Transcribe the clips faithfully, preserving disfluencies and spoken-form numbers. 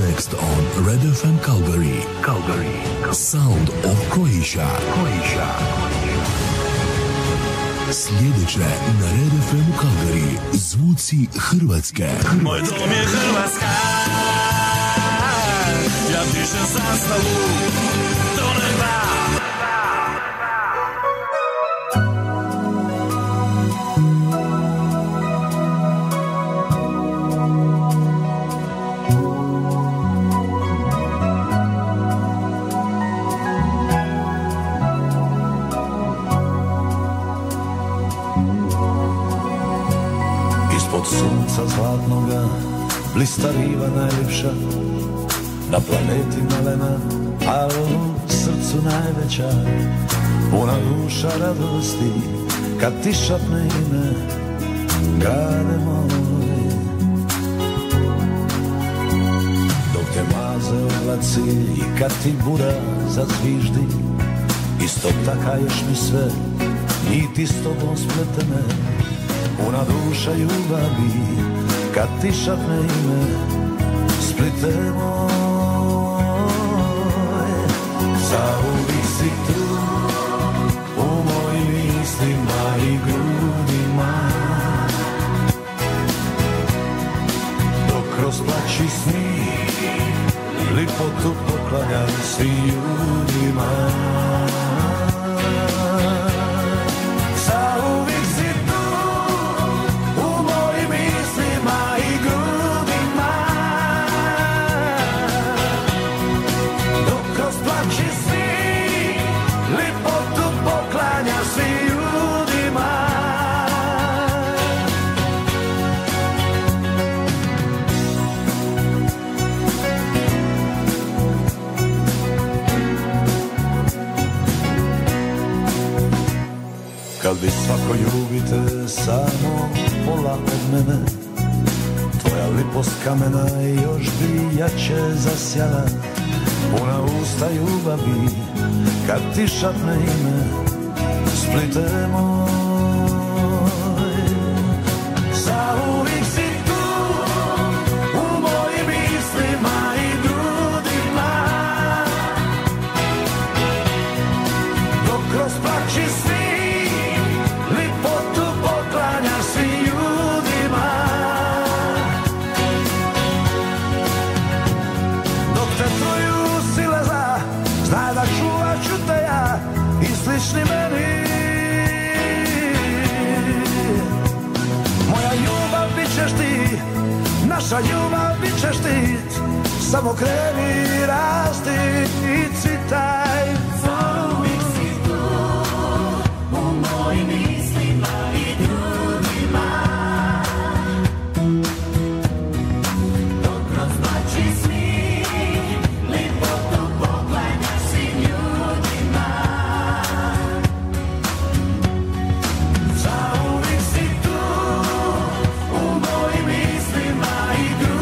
Next on Red F M Calgary, Calgary, Sound of Croatia, Croatia. Sljedeće na Red F M Calgary, zvuci Hrvatske. Moj dom je Hrvatska, ja pišem zastavu, to ne da. Zlatnoga, blista riva najljepša, na planeti malena, ali u srcu najveća, puna duša radosti, kad ti šapne ime, grade moj. Dok te maze oblaci i kad ti bura zazviždi, isto taka još mi sve, niti s tobom spletene, puna duša ljubavi. Kad ti šapne ime, Splite moj, zauvijek si tu, u mojim mislima i grudima. Dok rozplači snih, lipotu poklanjam svi ljudima. Kad bi svako ljubite samo pola od mene, tvoja lipost kamena još bi jače zasjala, puna usta ljubavi, kad ti šapne ime, Splite moj. Zauvijek si tu, u mojim mislima i grudima, dok rozpači svi. Naša ljubav bit ćeš ti, samo kreni, rasti i citaj. Zauvijek si tu, u mojim mislima i grudima, dok rozmači svi, lipotu poklanjaš svim ljudima. Zauvijek si tu, u mojim mislima i grudima.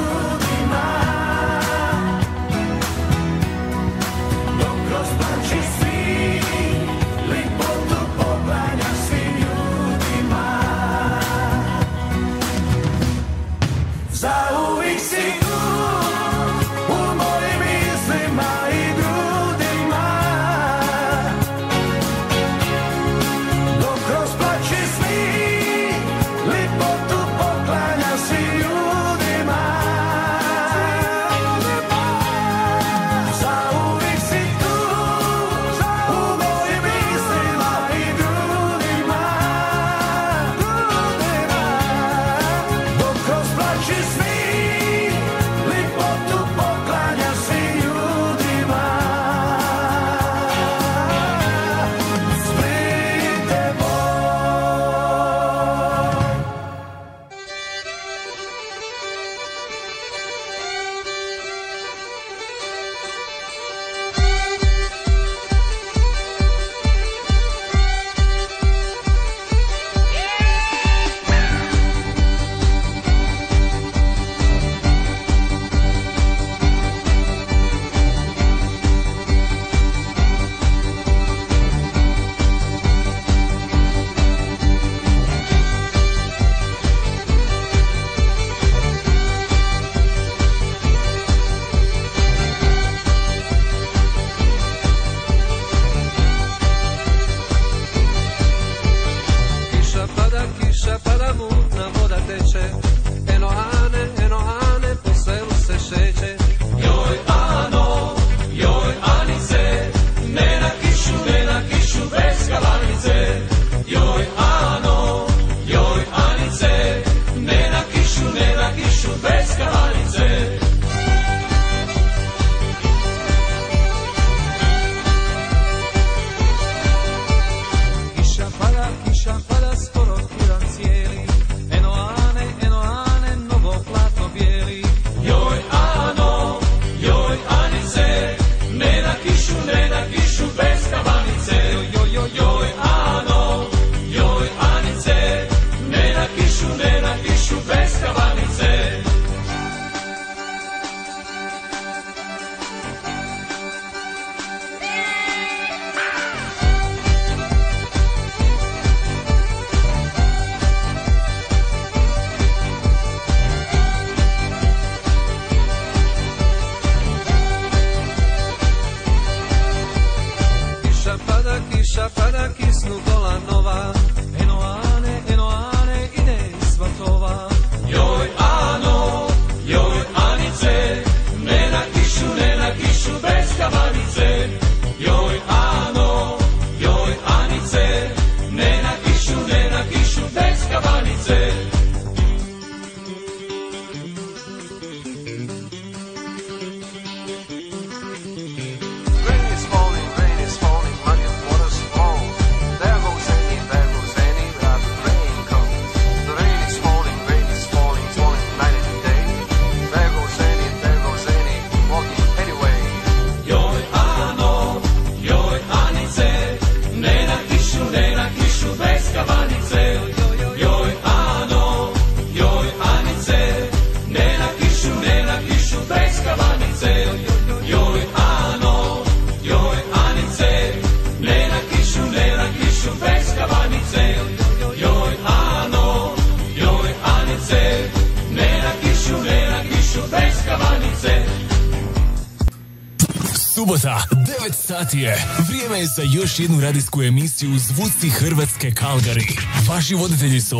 subota, devet sati je. Vrijeme je za još jednu radijsku emisiju Zvuci Hrvatske Calgary. Vaši voditelji su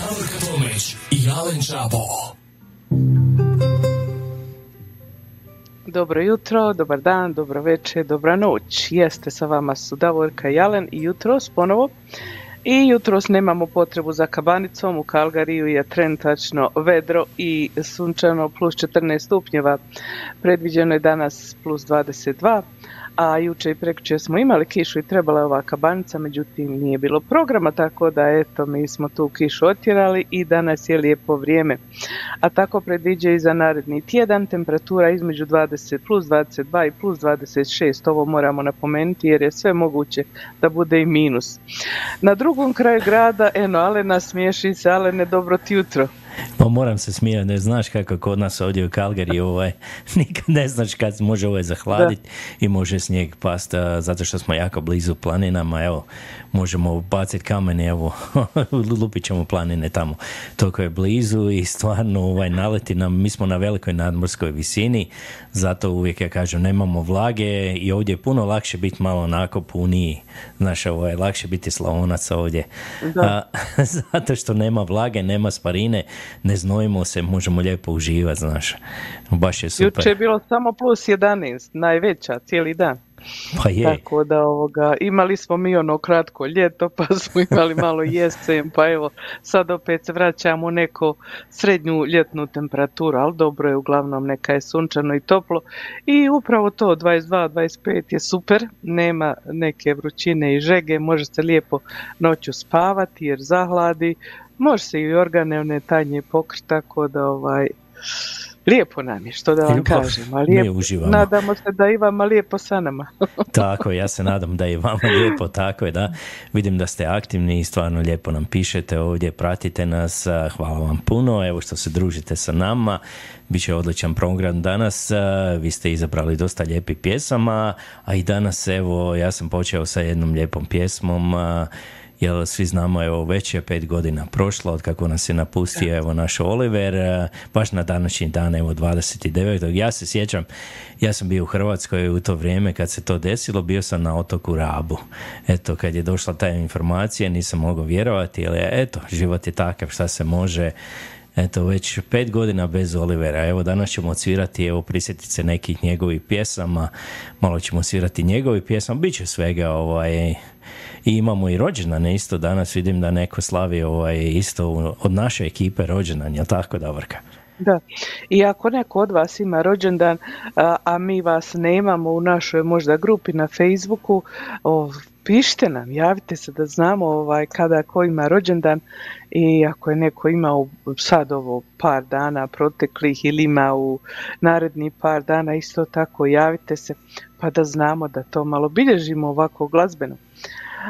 Davorka Tomeć i Jalen Čapo. Dobro jutro, dobar dan, dobro večer, dobra noć. Jeste, sa vama su Davorka i Jalen i jutros ponovo. I jutros nemamo potrebu za kabanicom, u Calgaryju je trenutačno vedro i sunčano, plus četrnaest stupnjeva, predviđeno je danas plus dvadeset dva, a juče i prekjuče smo imali kišu i trebala je ova kabanica, međutim nije bilo programa, tako da eto, mi smo tu kišu otjerali i danas je lijepo vrijeme. A tako predviđa i za naredni tjedan, temperatura između dvadeset plus dvadeset dva i plus dvadeset šest, ovo moramo napomenuti jer je sve moguće da bude i minus. Na drugom kraju grada, eno, Alena, smiješi se, Alene, dobro ti jutro. Pa moram se smijati, ne znaš kako kod nas ovdje u Calgary, ovaj, nikad ne znaš kad može ovaj zahladiti i može snijeg past, a, zato što smo jako blizu planinama, evo, možemo baciti kamene, evo, lupit ćemo planine tamo, toliko je blizu i stvarno ovaj, naleti nam, mi smo na velikoj nadmorskoj visini, zato uvijek ja kažem, nemamo vlage i ovdje je puno lakše biti malo onako puniji, znaš, ovaj, lakše biti Slavonac ovdje, a, zato što nema vlage, nema sparine, ne znojimo se, možemo lijepo uživati, znaš, baš je super. Juče je bilo samo plus jedanaest, najveća, cijeli dan. Pa je. Tako da ovoga, imali smo mi ono kratko ljeto, pa smo imali malo jesen, pa evo, sad opet se vraćamo u neku srednju ljetnu temperaturu, ali dobro je, uglavnom neka je sunčano i toplo i upravo to, dvadeset dva dvadeset pet je super, nema neke vrućine i žege, može se lijepo noću spavati jer zahladi, može se i organe, one tanje pokrit, tako da ovaj... Lijepo nam je, što da vam Ljubav, kažem, a lijepo, nadamo se da i vama lijepo sa nama. Tako, ja se nadam da i vama lijepo, tako je, da. Vidim da ste aktivni i stvarno lijepo nam pišete ovdje, pratite nas, hvala vam puno, evo što se družite sa nama, biće odličan program danas, vi ste izabrali dosta lijepih pjesama, a i danas, evo, ja sam počeo sa jednom lijepom pjesmom, jer svi znamo, evo, već je pet godina prošlo od kako nas je napustio, evo, naš Oliver, baš na današnji dan, evo, dvadeset devetog Ja se sjećam, ja sam bio u Hrvatskoj u to vrijeme kad se to desilo, bio sam na otoku Rabu. Eto, kad je došla ta informacija, nisam mogao vjerovati, ali eto, život je takav, šta se može. Eto, već pet godina bez Olivera. Evo, danas ćemo svirati, evo, prisjetiti se nekih njegovih pjesama, malo ćemo svirati njegovih pjesama, bit će svega, ovaj... I imamo i rođendane isto danas, vidim da neko slavi ovaj isto od naše ekipe rođendan, jel tako, Davorka? Da, i ako neko od vas ima rođendan, a, a mi vas nemamo u našoj možda grupi na Facebooku, o, pišite nam, javite se da znamo ovaj, kada ko ima rođendan i ako je neko imao sad ovo par dana proteklih ili ima u naredni par dana, isto tako javite se pa da znamo da to malo bilježimo ovako glazbeno.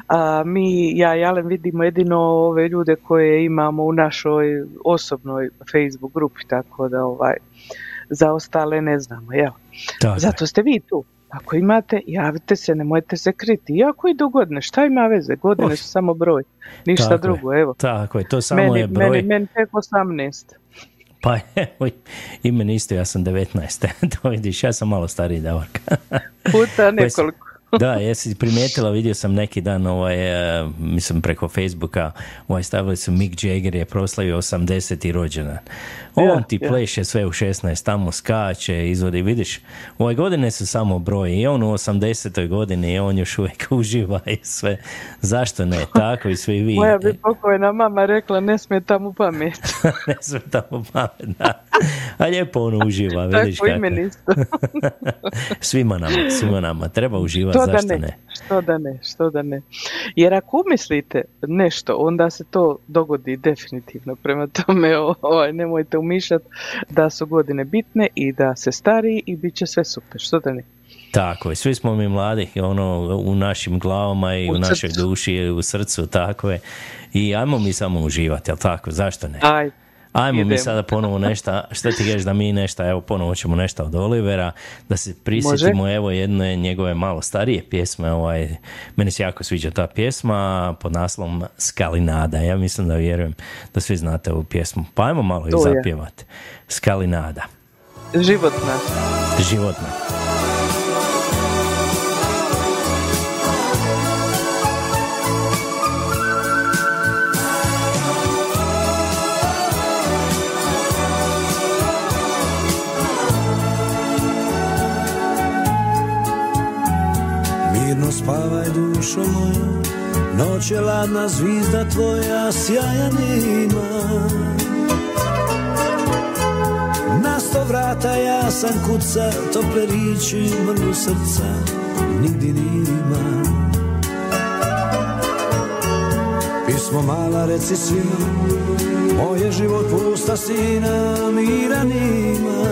A mi, ja i Alen, vidimo jedino ove ljude koje imamo u našoj osobnoj Facebook grupi, tako da ovaj, za ostale ne znamo, jel? Da, zato ste vi tu. Ako imate, javite se, nemojte se kriti. Iako idu godine, šta ima veze? Godine su samo broj, ništa tako drugo, evo. Tako je, to samo meni, je broj. Meni, meni tek osamnaest. Pa evo, i meni isto, ja sam devetnaest. To vidiš, ja sam malo stariji, Davorka. Puta nekoliko. Da, jesi primijetila, vidio sam neki dan, ovaj, mislim preko Facebooka, ovaj, stavili su Mick Jagger je proslavio osamdeseti rođendan. On ja, ti ja. pleše sve u šesnaest, tamo skače, izvodi, vidiš, ove godine su samo broji i on u osamdesetoj godini i on još uvijek uživa i sve. Zašto ne, tako i svi vi. Moja bi pokojna mama rekla, ne smeta mu pamet. Ne smeta mu pamet, da. A lijepo ono uživa, vidiš kako. Tako i meni isto. Svima nama, svima nama, treba uživati. Što da ne, ne, što da ne, što da ne. Jer ako umislite nešto, onda se to dogodi definitivno. Prema tome, ovaj, nemojte umišljati da su godine bitne i da se stariji i bit će sve super, što da ne. Tako je, svi smo mi mladi, ono, u našim glavama i u, u našoj duši i u srcu, tako je. I ajmo mi samo uživati, jel tako, zašto ne? Aj. Ajmo idem. Mi sada ponovo nešto, što ti kažeš da mi nešto, evo ponovo ćemo nešto od Olivera, da se prisjetimo Može? evo jedne njegove malo starije pjesme, ovaj, meni se jako sviđa ta pjesma pod naslovom Skalinada, ja mislim da vjerujem da svi znate ovu pjesmu, pa ajmo malo ju zapjevati. Skalinada. Životna. Životna. Mirno spavaj dušo moja, noć je ladna, zvizda tvoja sjajan je ima. Na sto vrata ja sam kuca, tople riči mrlu srca nigdje nima. Pismo mala reci svima, moje život pusta sina mira nima.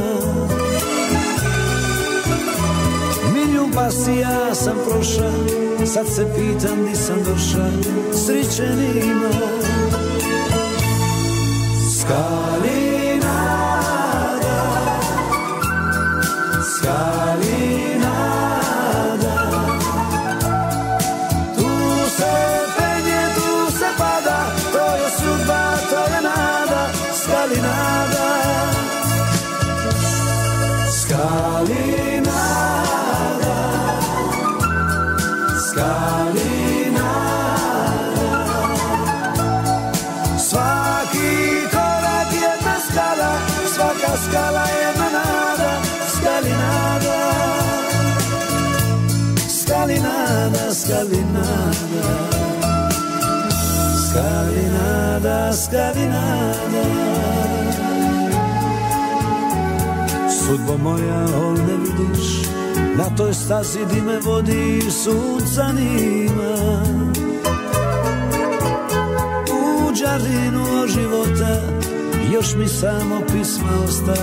Pasi ja sam proša, sad se pitam di sam doša, sriće nima. Skali nada, skali nada, tu se penje, tu se pada, to je sudba, to je nada, skali nada, skali nada. Skala jedna nada, skali nada, skali nada, skali nada, skali nada, skali nada. Sudbo moja, ol ne vidiš, na toj stazi di me vodi sunca nima. U džardinu života još mi samo pisma osta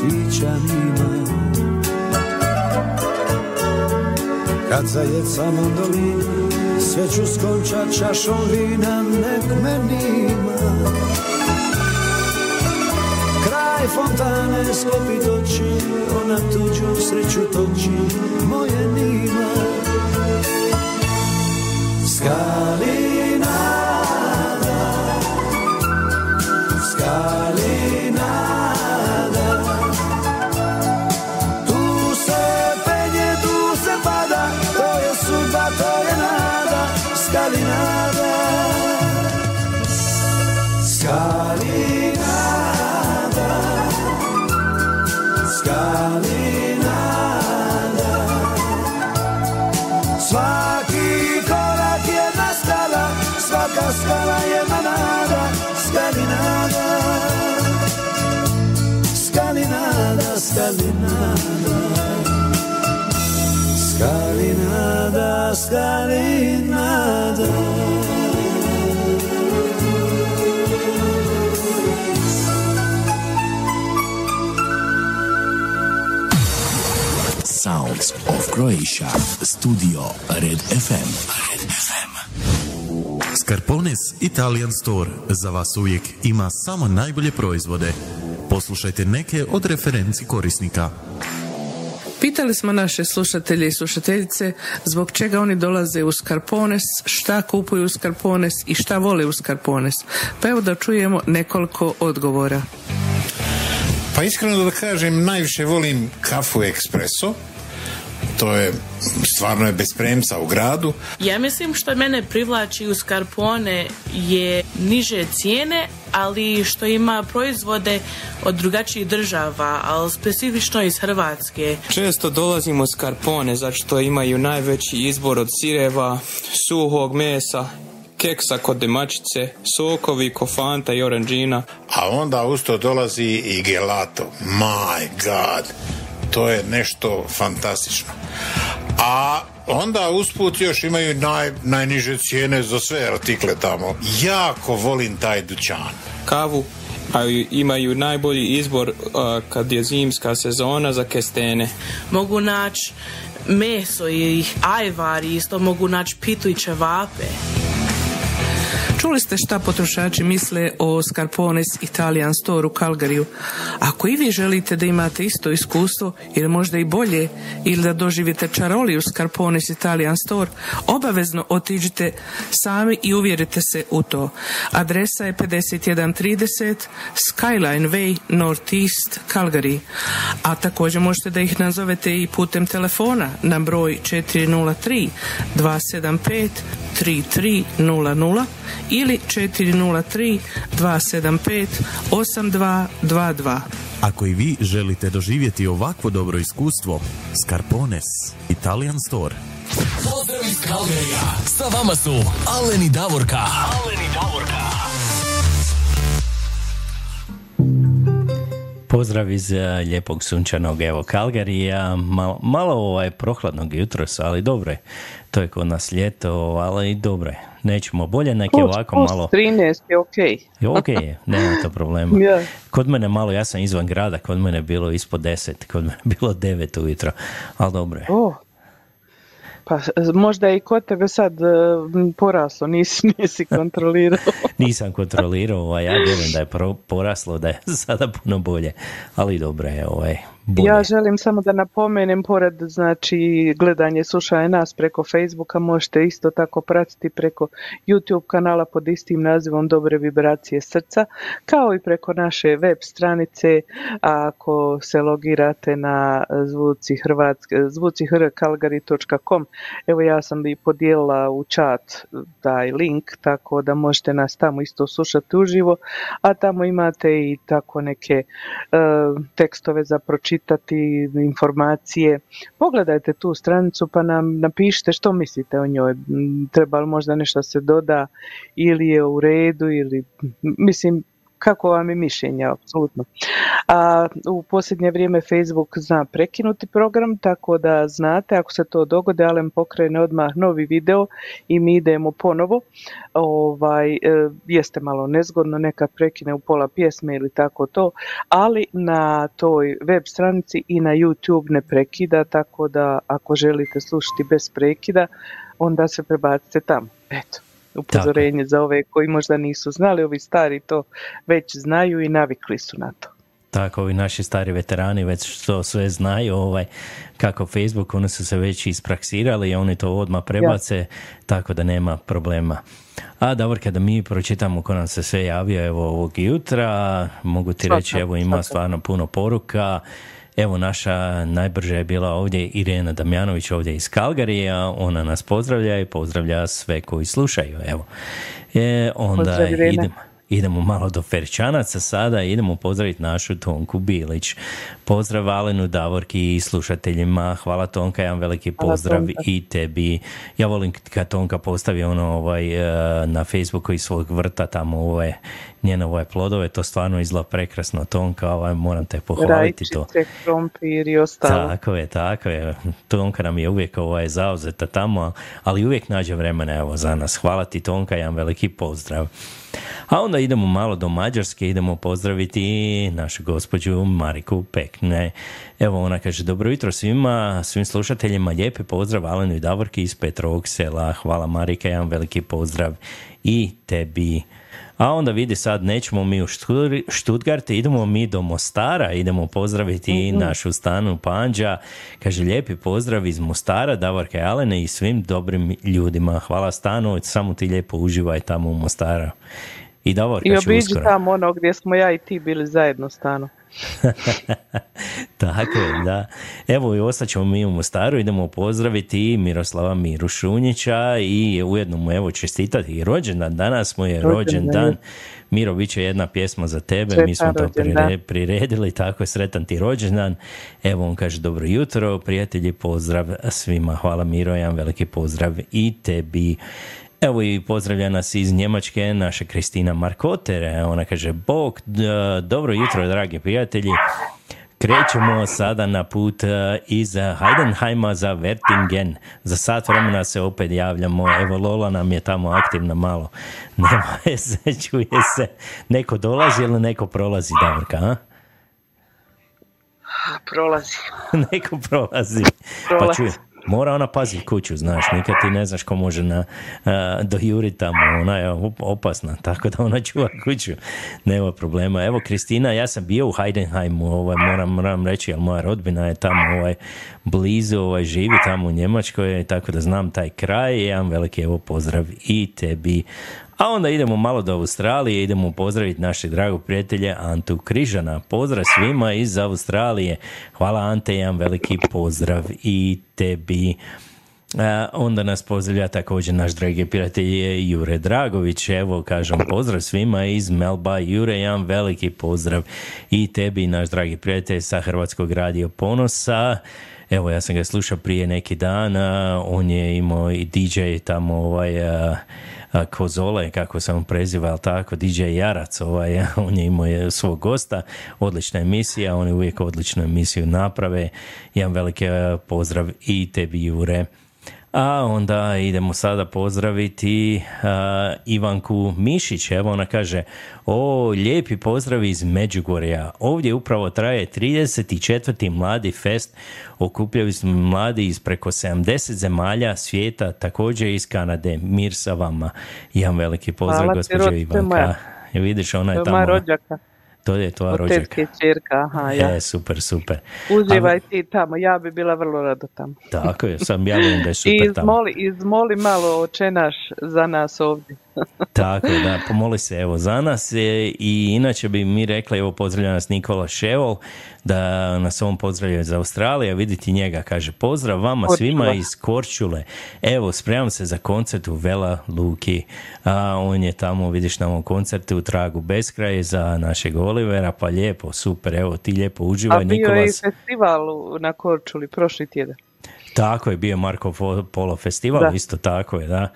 cvićanima. Kad zajecam u dolinu, sve ću skončat čašom vina, nek me nima. Kraj fontane sklopit oči, ona tuđu sreću toči, moje nima. Skali nada, skali skala jedna nada, skali nada, skali nada, skali nada, skali nada, skali nada. Sounds of Croatia, studio Red ef em. Red ef em. Scarpones Italian Store za vas uvijek ima samo najbolje proizvode. Poslušajte neke od referenci korisnika. Pitali smo naše slušatelje i slušateljice zbog čega oni dolaze u Scarpones, šta kupuju u Scarpones i šta vole u Scarpones. Pa evo da čujemo nekoliko odgovora. Pa iskreno da kažem, najviše volim kafu espresso. To je, stvarno je bez premca u gradu. Ja mislim što mene privlači u Scarpone je niže cijene, ali što ima proizvode od drugačijih država, ali specifično iz Hrvatske. Često dolazimo u Scarpone zato što imaju najveći izbor od sireva, suhog mesa, keksa kod demačice, sokovi, kofanta i oranđina. A onda usto dolazi i gelato. My God! To je nešto fantastično. A onda usput još imaju naj, najniže cijene za sve artikle tamo. Jako volim taj dućan. Kavu imaju najbolji izbor uh, kad je zimska sezona za kestene. Mogu naći meso i ajvar, isto mogu naći pitu i čevape. Čuli ste šta potrošači misle o Scarpones Italian Store u Calgaryju. Ako i vi želite da imate isto iskustvo ili možda i bolje, ili da doživite čaroliju Scarpones Italian Store, obavezno otiđite sami i uvjerite se u to. Adresa je pedeset jedan trideset Skyline Way Northeast Calgary. A također možete da ih nazovete i putem telefona na broj četiri nula tri dva sedam pet tri tri nula nula ili četiri nula tri dva sedam pet osam dva dva dva. Ako i vi želite doživjeti ovakvo dobro iskustvo, Scarpones Italian Store. Pozdrav iz Calgaryja. Sa vama su Alen i Davorka. Alen i Davorka. Pozdrav iz lijepog sunčanog evo Calgaryja. Malo, malo ovaj prohladnog jutros, ali dobro je. To je kod nas ljeto, ali dobro je. Nećemo bolje, neki ovako malo... trinaest je okej. Okay. Okej okay, nema to problema. Yeah. Kod mene malo, ja sam izvan grada, kod mene je bilo ispod deset, kod mene je bilo devet ujutro, ali dobro je. Oh. Pa možda i kod tebe sad uh, poraslo, nisi, nisi kontrolirao. Nisam kontrolirao, a ja vjerujem da je pro, poraslo, da je sada puno bolje, ali dobro je ovaj. Bolje. Ja želim samo da napomenem, pored znači gledanje, slušanje nas preko Facebooka, možete isto tako pratiti preko YouTube kanala pod istim nazivom Dobre vibracije srca, kao i preko naše web stranice. Ako se logirate na zvuci Hrvatske, zvuci h r kalgari točka com, evo ja sam bi podijelila u chat taj link, tako da možete nas tamo isto slušati uživo, a tamo imate i tako neke uh, tekstove za pročitanje, čitati informacije. Pogledajte tu stranicu pa nam napišite što mislite o njoj. Treba li možda nešto se doda ili je u redu, ili mislim kako vam je mišljenje, apsolutno. A u posljednje vrijeme Facebook zna prekinuti program, tako da znate, ako se to dogode, Alen pokrene odmah novi video i mi idemo ponovo. Ovaj, e, jeste malo nezgodno, nekad prekine u pola pjesme ili tako to, ali na toj web stranici i na YouTube ne prekida, tako da ako želite slušati bez prekida, onda se prebacite tamo. Eto. Upozorenje tako za ove koji možda nisu znali, ovi stari to već znaju i navikli su na to. Tako, ovi naši stari veterani već što sve znaju, ovaj, kako Facebook, oni su se već ispraksirali i oni to odmah prebace, ja. Tako da nema problema. A Davorka, da mi pročitamo ko nam se sve javio evo ovog jutra, mogu ti reći tako, evo ima tako stvarno puno poruka. Evo naša najbrža je bila ovdje Irena Damjanović ovdje iz Calgaryja, ona nas pozdravlja i pozdravlja sve koji slušaju. Evo. E, onda idemo, idemo malo do Ferčanaca sada, idemo pozdraviti našu Tonku Bilić. Pozdrav Alenu, Davorki i slušateljima. Hvala Tonka, jedan veliki pozdrav. Hvala, i tebi. Ja volim kad Tonka postavi ono ovaj, na Facebooku iz svog vrta tamo ovaj, njene ove plodove, to stvarno izgleda prekrasno, Tonka, ovaj, moram te pohvaliti. Rajčice, to. Krompir i ostalo. Tako je, tako je. Tonka nam je uvijek ovaj, zauzeta tamo, ali uvijek nađe vremena evo, za nas. Hvala ti Tonka, jedan veliki pozdrav. A onda idemo malo do Mađarske, idemo pozdraviti našu gospođu Mariku Pekne. Evo ona kaže, dobro jutro svima, svim slušateljima, lijepi pozdrav Alenu i Davorki iz Petrovog sela. Hvala Marika, jedan veliki pozdrav i tebi. A onda vidi sad, nećemo mi u Stuttgart, idemo mi do Mostara, idemo pozdraviti mm-hmm. našu Stanu Pandža. Kaže, lijepi pozdrav iz Mostara, Davorka i Alene i svim dobrim ljudima. Hvala Stanu, samo ti lijepo uživaj tamo u Mostara. I Davorka I obiđi tamo ono gdje smo ja i ti bili zajedno, Stanu. Tako je, da. Evo i ostaćemo mi u Mostaru, idemo pozdraviti i Miroslava Miru Šunjića i ujedno mu evo čestitati i rođendan, danas mu je rođendan. Miro, bit će jedna pjesma za tebe, Sretan mi smo to rođendan. priredili, tako je, sretan ti rođendan. Evo on kaže, dobro jutro, prijatelji, pozdrav svima. Hvala Miro, jedan veliki pozdrav i tebi. Evo i pozdravlja nas iz Njemačke naša Kristina Markotere, ona kaže, bog, dobro jutro dragi prijatelji, krećemo sada na put iz Heidenheima za Wertingen, za sat vremena se opet javljamo, evo Lola nam je tamo aktivna malo, nema se, čuje se, neko dolazi ili neko prolazi, Davorka, a? Prolazi. Neko prolazi, prolazi. Pa čuje. Mora ona paziti kuću, znaš, nikad ti ne znaš ko može na, uh, dojuriti tamo, ona je opasna, tako da ona čuva kuću, nema problema. Evo Kristina, ja sam bio u Heidenheimu, ovaj, moram, moram reći, ali moja rodbina je tamo ovaj, blizu, ovaj, živi tamo u Njemačkoj, tako da znam taj kraj, jedan veliki evo pozdrav i tebi. A onda idemo malo do Australije, idemo pozdraviti naše drago prijatelje Antu Križana. Pozdrav svima iz Australije. Hvala Ante, jedan veliki pozdrav i tebi. A onda nas pozdravlja također naš dragi prijatelj Jure Dragović. Evo kažem pozdrav svima iz Melba. Jure, jedan veliki pozdrav i tebi, naš dragi prijatelj sa Hrvatskog radio Ponosa. Evo, ja sam ga slušao prije neki dan, a, on je imao i D J tamo, ovaj, a, a, Kozole, kako sam prezival, tako, D J Jarac, ovaj, a, on je imao svog gosta, odlična emisija, oni uvijek odličnu emisiju naprave. Jedan veliki a, pozdrav i tebi, Jure. A onda idemo sada pozdraviti uh, Ivanku Mišić. Evo, ona kaže: o, lijepi pozdrav iz Međugorja. Ovdje upravo traje trideset četvrti Mladi Fest. Okupljaju smo mladi iz preko sedamdeset zemalja svijeta, također iz Kanade. Mir sa vama. Jedan veliki pozdrav. Hvala, gospođo ti, Ivanka. Je vidiš, ona je tamo. Rođaka. To je tvoja rođaka. Otetke čirka, aha, ja. E, super, super. Uživaj ti tamo, ja bi bila vrlo rado tamo. Tako je, sam ja vidim da je super tamo. Izmoli, izmoli malo Oče naš za nas ovdje. Tako je, da, pomoli se evo za nas. I inače bi mi rekla, evo, pozdravlja nas Nikola Ševol, da nas ovom pozdravlja iz Australije, vidite njega, kaže: pozdrav vama svima iz Korčule, evo, spremam se za koncert u Vela Luki. A on je tamo, vidiš, na ovom koncertu u Tragu Beskraje za našeg Olivera, pa lijepo, super, evo, ti lijepo uživaj, Nikolas. A bio je i festival na Korčuli prošli tjedan. Tako je, bio Marko Polo festival, da. Isto tako je, da.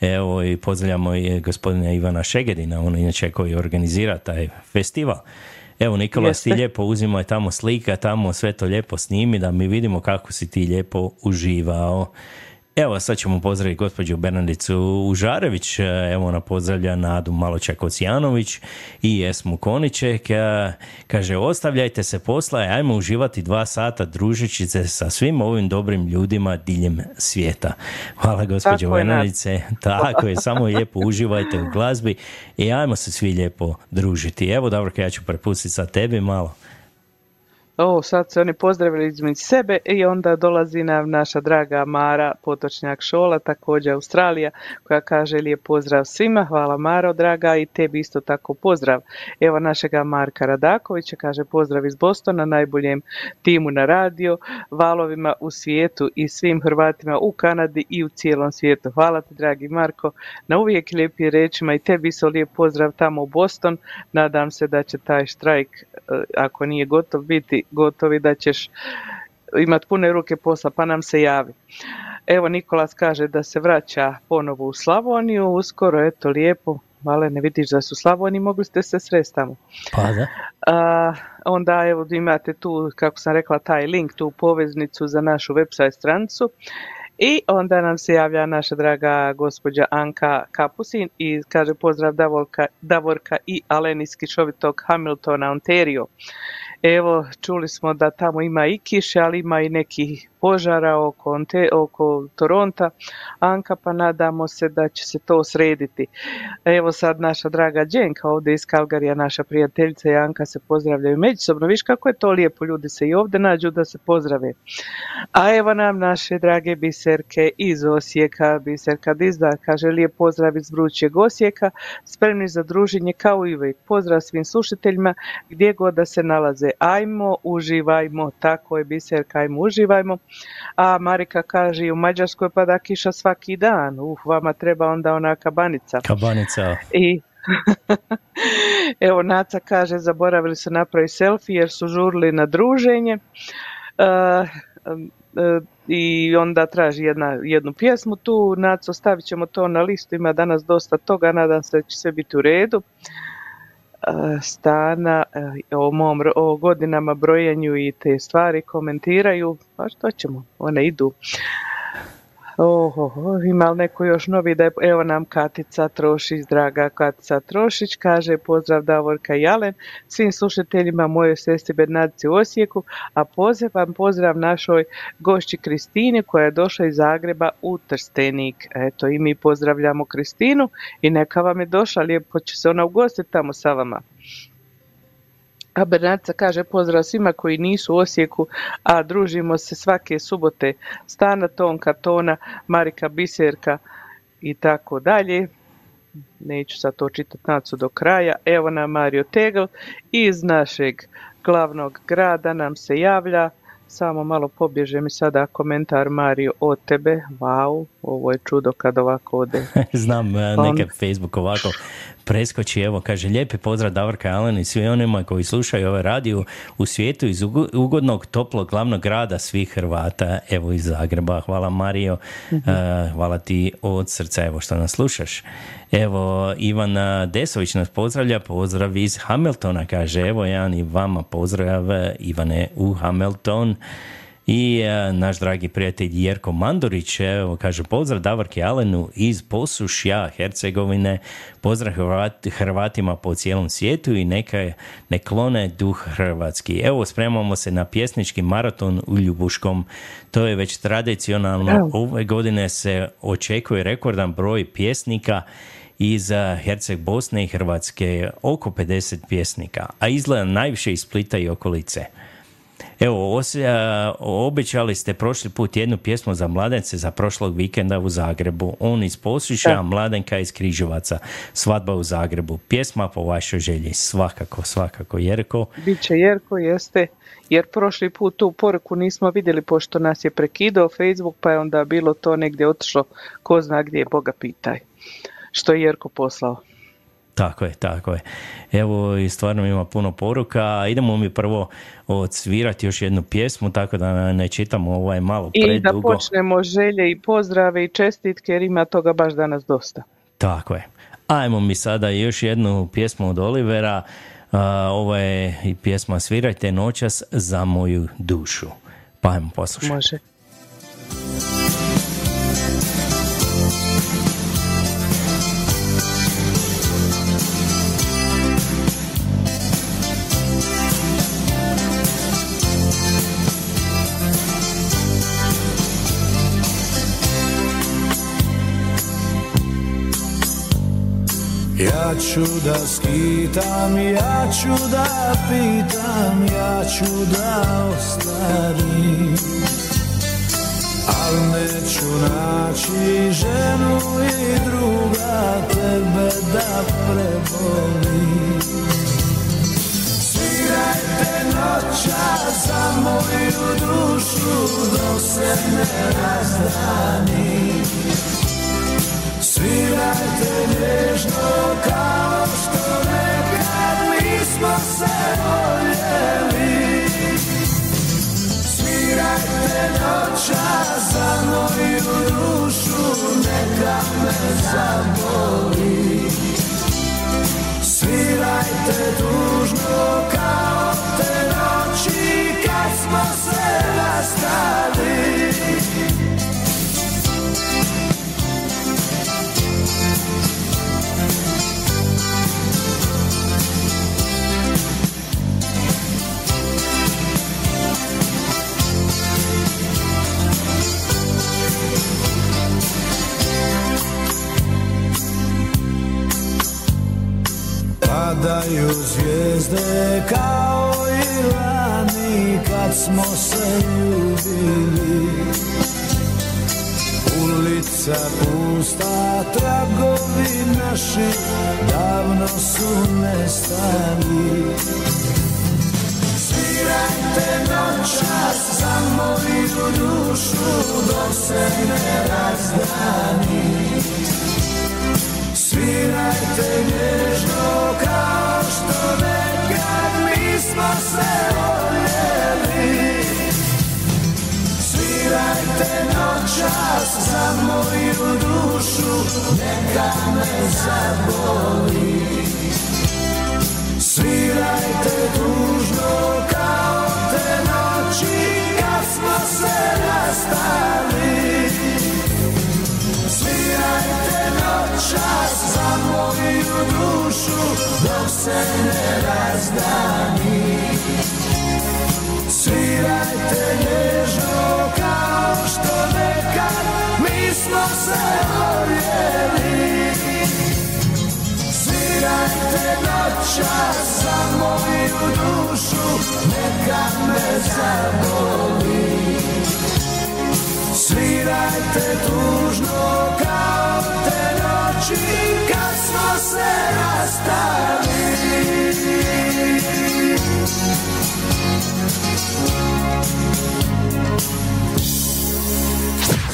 Evo, i pozdravljamo i gospodina Ivana Šegedina, on inače koji organizira taj festival. Evo, Nikola, jeste, ti lijepo uzimaj tamo slika, tamo sve to lijepo snimi, da mi vidimo kako si ti lijepo uživao. Evo, sad ćemo pozdraviti gospođu Bernardicu Užarević, evo, ona pozdravlja Nadu Maločak-Ocijanović i Esmu Koniček, kaže: ostavljajte se posla, ajmo uživati dva sata družičice sa svim ovim dobrim ljudima diljem svijeta. Hvala, gospođo Bernardice, tako je, samo lijepo uživajte u glazbi i ajmo se svi lijepo družiti. Evo, Davorka, ja ću prepustiti sa tebi malo. O, sad se oni pozdravili između sebe i onda dolazi nam naša draga Mara Potočnjak Šola, također Australija, koja kaže lijep pozdrav svima. Hvala, Maro draga, i tebi isto tako pozdrav. Evo našega Marka Radakovića, kaže: pozdrav iz Bostona, najboljem timu na radio, valovima u svijetu i svim Hrvatima u Kanadi i u cijelom svijetu. Hvala ti, dragi Marko, na uvijek lijepim rečima, i tebi isto lijep pozdrav tamo u Boston. Nadam se da će taj štrajk, ako nije gotov, biti gotovi, da ćeš imati pune ruke posla, pa nam se javi. Evo, Nikolas kaže da se vraća ponovo u Slavoniju uskoro, eto, lijepo, male, ne vidiš da su Slavoni, mogli ste se sresti tamo. Pa da. A, onda evo, imate tu, kako sam rekla, taj link, tu poveznicu za našu website stranicu. I onda nam se javlja naša draga gospođa Anka Kapusin i kaže: pozdrav Davorka, Davorka i Aleni Skičovitog Hamiltona, Ontario. Evo, čuli smo da tamo ima i kiše, ali ima i nekih požara oko, oko Toronta, Anka, pa nadamo se da će se to srediti. Evo, sad naša draga Đenka ovdje iz Calgaryja, naša prijateljica, i Anka se pozdravljaju međusobno. Viš kako je to lijepo, ljudi se i ovdje nađu da se pozdrave. A evo nam naše drage Biserke iz Osijeka, Biserka Dizdar, kaže: lijep pozdrav iz vrućeg Osijeka, spremni za druženje kao i uvijek, pozdrav svim slušateljima gdje god da se nalaze, ajmo uživajmo. Tako je, Biserka, ajmo uživajmo. A Marika kaže: u Mađarskoj pada kiša svaki dan, uh, vama treba onda ona kabanica. Kabanica. I evo, Naca kaže: zaboravili su napraviti selfie jer su žurili na druženje. Uh, uh, I onda traži jedna, jednu pjesmu tu, Naco, stavit ćemo to na listu, ima danas dosta toga, nadam se da će sve biti u redu. Stana o mom o godinama, brojenju i te stvari komentiraju, pa što ćemo, one idu. Oh, oh, oh, ima li neko još novi? Da je, evo nam Katica Trošić, draga Katica Trošić, kaže: pozdrav Davorka i Alen, svim slušateljima, mojoj sestri Bernardici u Osijeku, a poseban pozdrav našoj gošći Kristini koja je došla iz Zagreba u Trstenik. Eto, i mi pozdravljamo Kristinu i neka vam je došla, lijepo će se ona ugostiti tamo sa vama. A Bernardica kaže: pozdrav svima koji nisu u Osijeku, a družimo se svake subote. Stana, Tonka, Tona, Marika, Biserka i tako dalje. Neću sad to čitati nacu do kraja. Evo nam Mario Tegel iz našeg glavnog grada nam se javlja. Samo malo pobježe mi sada komentar, Mario, od tebe. Vau, wow, ovo je čudo kad ovako ode. Znam, nekad Facebook ovako preskoči, evo, kaže, lijepi pozdrav Davorka Alenu i svi onima koji slušaju ovaj radio u svijetu iz ugodnog, toplog glavnog grada svih Hrvata, evo iz Zagreba. Hvala Mario, mm-hmm. hvala ti od srca, evo što nas slušaš. Evo, Ivana Desović nas pozdravlja, pozdrav iz Hamiltona, kaže, evo jedan i vama pozdrav, Ivane u Hamilton. I e, naš dragi prijatelj Jerko Mandorić, evo, kaže, pozdrav Davorki Alenu iz Posušja, Hercegovine, pozdrav Hrvat, Hrvatima po cijelom svijetu i neka ne klone duh hrvatski. Evo, spremamo se na pjesnički maraton u Ljubuškom. To je već tradicionalno. Ove godine se očekuje rekordan broj pjesnika iz Herceg Bosne i Hrvatske, oko pedeset pjesnika, a izgleda najviše iz Splita i okolice. Evo, osja, obećali ste prošli put jednu pjesmu za mladence za prošlog vikenda u Zagrebu. On iz Posušja, Mladenka iz Križovaca. Svadba u Zagrebu. Pjesma po vašoj želji. Svakako, svakako, Jerko. Biće, Jerko, jeste. Jer prošli put tu poruku nismo vidjeli pošto nas je prekidao Facebook, pa je onda bilo to negdje otišlo. Ko zna gdje, Boga pitaj. Što je Jerko poslao. Tako je, tako je. Evo, i stvarno ima puno poruka. Idemo mi prvo odsvirati još jednu pjesmu, tako da ne čitamo ovaj malo predugo. I da počnemo želje i pozdrave i čestitke, jer ima toga baš danas dosta. Tako je. Ajmo mi sada još jednu pjesmu od Olivera. Ovo je i pjesma Svirajte noćas za moju dušu. Pa ajmo poslušati. Može. Ja ću da skitam, ja ću da pitam, ja ću da ostarim, al neću naći ženu i druga tebe da prebolim. Svirajte noća za moju dušu dok se ne razdanim. Svirajte nježno kao što nekad nismo se voljeli. Svirajte noća za moju dušu, neka me zaboli. Svirajte tužno kao te noći kad smo se rastali. Padaju zvijezde kao i lani kad smo se ljubili. Ulica pusta, tragovi naši davno su nestali. Svirajte noćas za moju dušu dok se ne razdani. Svirajte nježno kao što nekad nismo se voljeli. Svirajte noćas za moju dušu, neka me zaboli. Svirajte tužno kao te noći kad smo se rastali. Svirajte noćas za moju dušu dok se ne razdani. Svirajte nježno kao što nekad mi smo se voljeli. Svirajte noćas za moju dušu, neka me zaboli. Svirajte tužno kao te noći kad smo se rastali.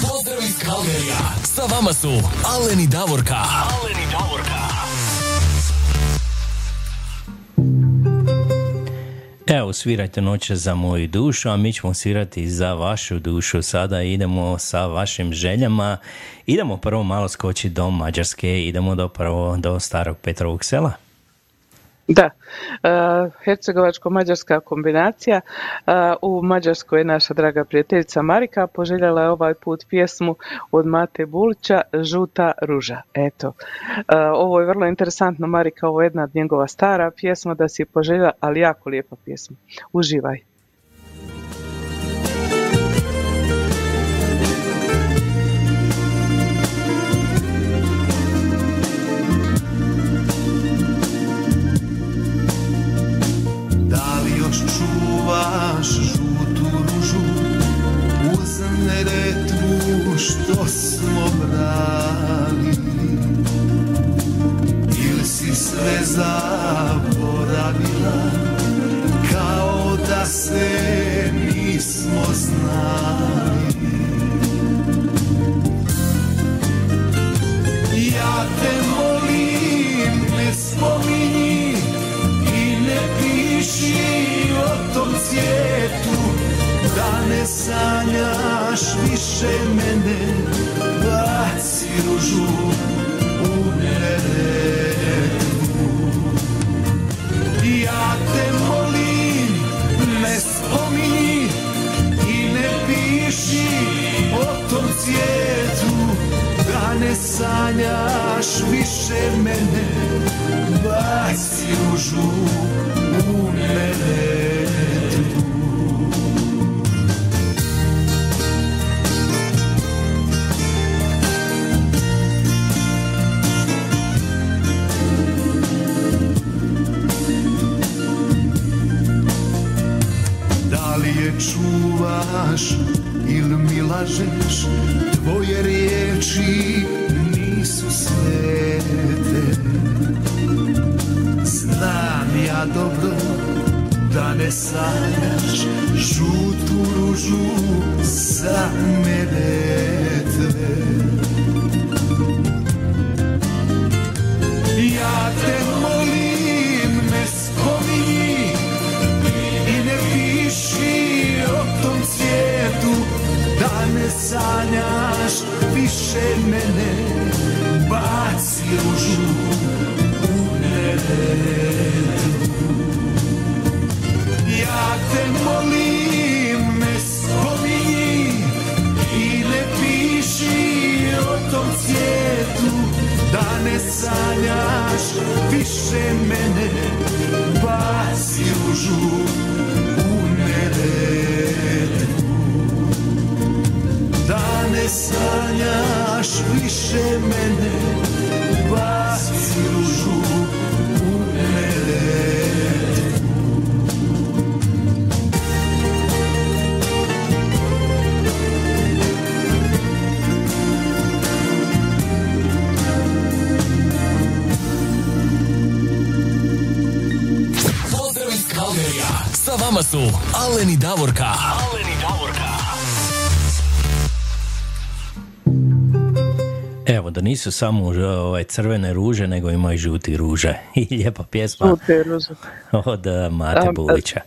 Pozdrav iz Calgaryja, sa vama su Alen i Davorka. Alen i Davorka. Evo, svirajte noće za moju dušu, a mi ćemo svirati za vašu dušu. Sada idemo sa vašim željama. Idemo prvo malo skoči do Mađarske, idemo do prvo do starog Petrovog sela. Da, uh, hercegovačko-mađarska kombinacija. Uh, u Mađarskoj je naša draga prijateljica Marika poželjela je ovaj put pjesmu od Mate Bulića, Žuta ruža. Eto, uh, ovo je vrlo interesantno, Marika, ovo je jedna od njegova stara pjesma da si je poželjela, ali jako lijepa pjesma. Uživaj. Žutu ružu uz Neretvu što smo branili, ili si sve zaboravila kao da se nismo znali. Ja te molim, ne spominji i ne piši o tom svijetu, da ne sanjaš više mene, baci ružu u Neretvu. Ja te molim, ne spominji i ne piši o tom svijetu, da ne sanjaš više mene, baci ružu u Neretvu. Čuvaš ili mi lažeš, tvoje riječi nisu svete. Znam ja dobro da ne sanjaš žutu ružu za Neretve. Ja te molim, ne spominji i ne piši o tom svijetu, da ne sanjaš više mene, baci ružu u Neretvu. Ja te molim, ne spominji i ne piši o tom svijetu, da ne sanjaš više mene, baci ružu u Neretvu. Da ne sanjaš više mene, baci ružu u Neretvu. Pozdrav iz Calgaryja, sa vama su Alen i Davorka. Alen i Davorka. Evo, da nisu samo ovaj, crvene ruže, nego ima i žuti ruže. I lijepa pjesma od Mate um, Bulića.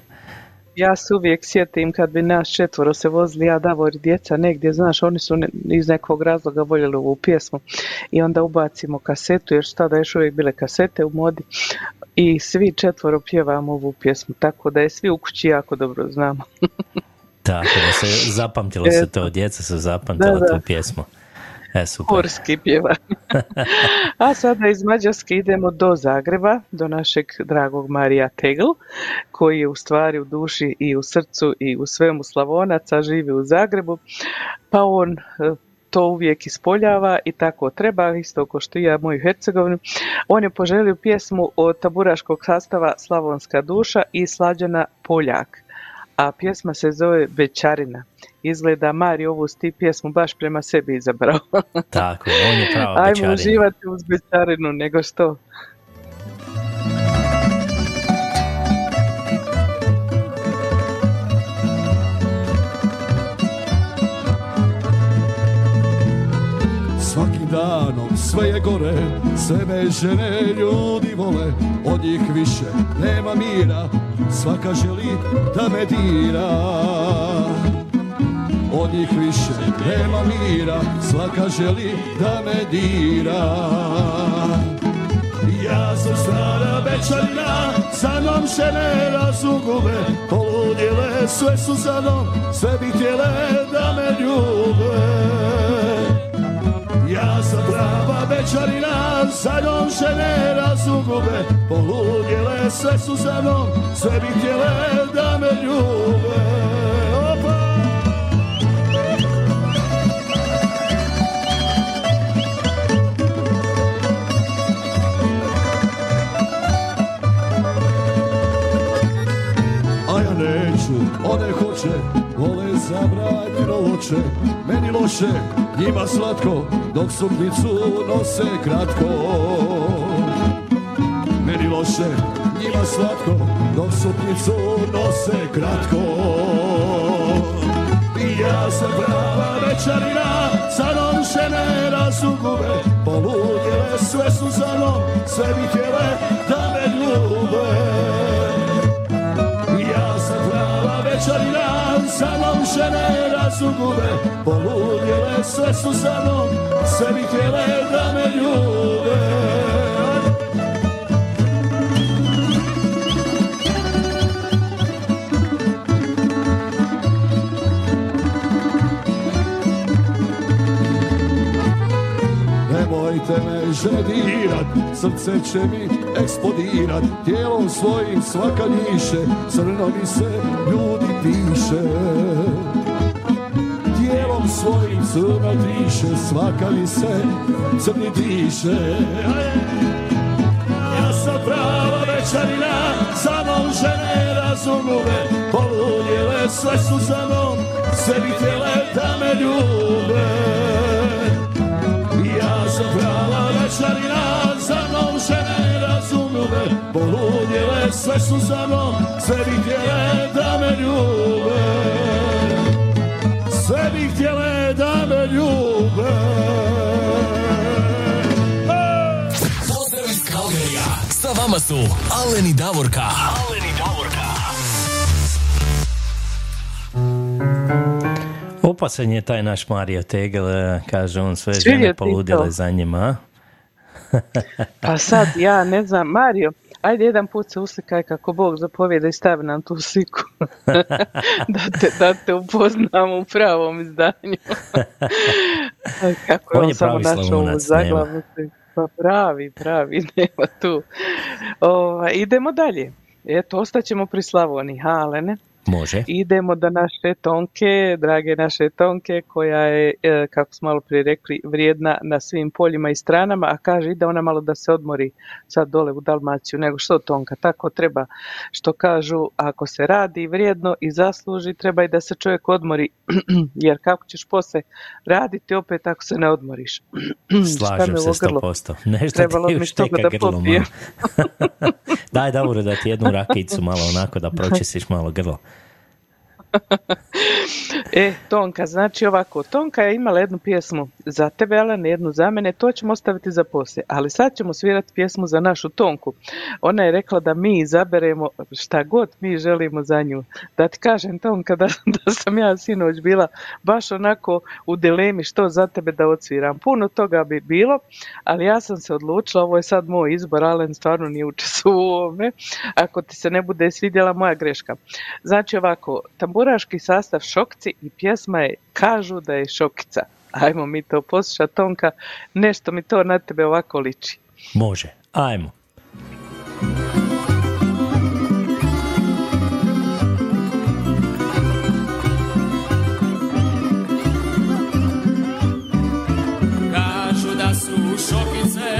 Ja se uvijek sjetim kad bi nas četvoro se vozili, ja, Davor i djeca negdje, znaš, oni su ne, iz nekog razloga voljeli ovu pjesmu. I onda ubacimo kasetu, jer tada još uvijek bile kasete u modi. I svi četvoro pjevamo ovu pjesmu, tako da je svi u kući jako dobro znamo. Tako da se zapamtilo se to, djeca su zapamtila tu pjesmu. E, Kurski pjeva. A sada iz Mađarske idemo do Zagreba, do našeg dragog Marija Tegel, koji je u stvari u duši i u srcu i u svemu Slavonaca, živi u Zagrebu, pa on to uvijek ispoljava i tako treba, isto ko što i ja moju Hercegovinu. On je poželio pjesmu od taburaškog sastava Slavonska duša i Slađana Poljak, a pjesma se zove Bečarina. Izgleda Mario ovu sti pjesmu baš prema sebi izabrao. Tako je, on je prava Bečarina. Ajmo uživati uz Bečarinu, nego što. Svakim danom sve je gore, sve me žene ljudi vole, od njih više nema mira. svaka želi da me dira, od njih više nema mira, svaka želi da me dira. Ja sam stara bečarina, sa mnom žene razugube, poludjele sve su za mnom, sve bi htjele da me ljube. Ja sam prava bečarina, za njom žene razugube, poludjele sve su za mnom, sve bi htjele da me ljube. One hoće, vole zabrati loče, meni loše, njima slatko, dok suknicu nose kratko. Meni loše, njima slatko, dok suknicu nose kratko. Ja sam prava večarina, za mnom žene razugube, poludjele sve su za mnom, sve mi htjele da me ljube. Čarinan, sa mnom žene razugube, poludjele sve su za mnom, sve bi htjele da me ljube. Nemojte me žedirat, srce će mi eksplodirat, tijelom svojim svaka njiše, crno mi se ljudi piše. Tijelom svojim crno diše, svaka mi se crni diše. Ja sam prava večarina, za mnom žene razumove, poludjele sve su za mnom, sve bi htjele da me ljube. Prava večarina, za mnom žene razumljive, poludjele sve su za mnom, sve bi htjele da me ljube. Sve bi htjele da me ljube. Pozdrav iz Calgaryja, sa vama su Alen i Davorka. Alen i Davorka. Opasan je taj naš Mario Tegel, kaže on sve žene poludile za njima. Pa sad, ja ne znam, Mario, ajde jedan put se uslikaj kako Bog zapovjeda i stavi nam tu sliku. da, te, da te upoznamo u pravom izdanju. Kako on je on pravi slavonac, nema. Pa pravi, pravi, nema tu. O, idemo dalje. Eto, ostaćemo pri Slavoniji, Halene. Može. Idemo do naše Tonke, drage naše Tonke, koja je, kako smo malo prije rekli, vrijedna na svim poljima i stranama, a kaže ide ona malo da se odmori sad dole u Dalmaciju, nego što Tonka, tako treba, što kažu, ako se radi vrijedno i zasluži, treba i da se čovjek odmori, jer kako ćeš posle raditi opet ako se ne odmoriš. Slažem se sto posto. Nešto trebalo ti još teka grlo. Daj, dobro, da ti jednu rakijicu malo onako da pročisiš malo grlo. E, Tonka, znači ovako, Tonka je imala jednu pjesmu za tebe, Alana, jednu za mene, to ćemo ostaviti za poslije, ali sad ćemo svirati pjesmu za našu Tonku. Ona je rekla da mi izaberemo šta god mi želimo za nju. Da ti kažem, Tonka, da, da sam ja sinoć bila baš onako u dilemi što za tebe da odsviram. Puno toga bi bilo, ali ja sam se odlučila, ovo je sad moj izbor, Alan stvarno nije učestvovao u ovome, ako ti se ne bude svidjela, moja greška. Znači ovako, tamburaški sastav Šokci i pjesma je Kažu da je Šokica. Ajmo mi to poslušati, Tonka, nešto mi to na tebe ovako liči. Može, ajmo. Kažu da su šokice,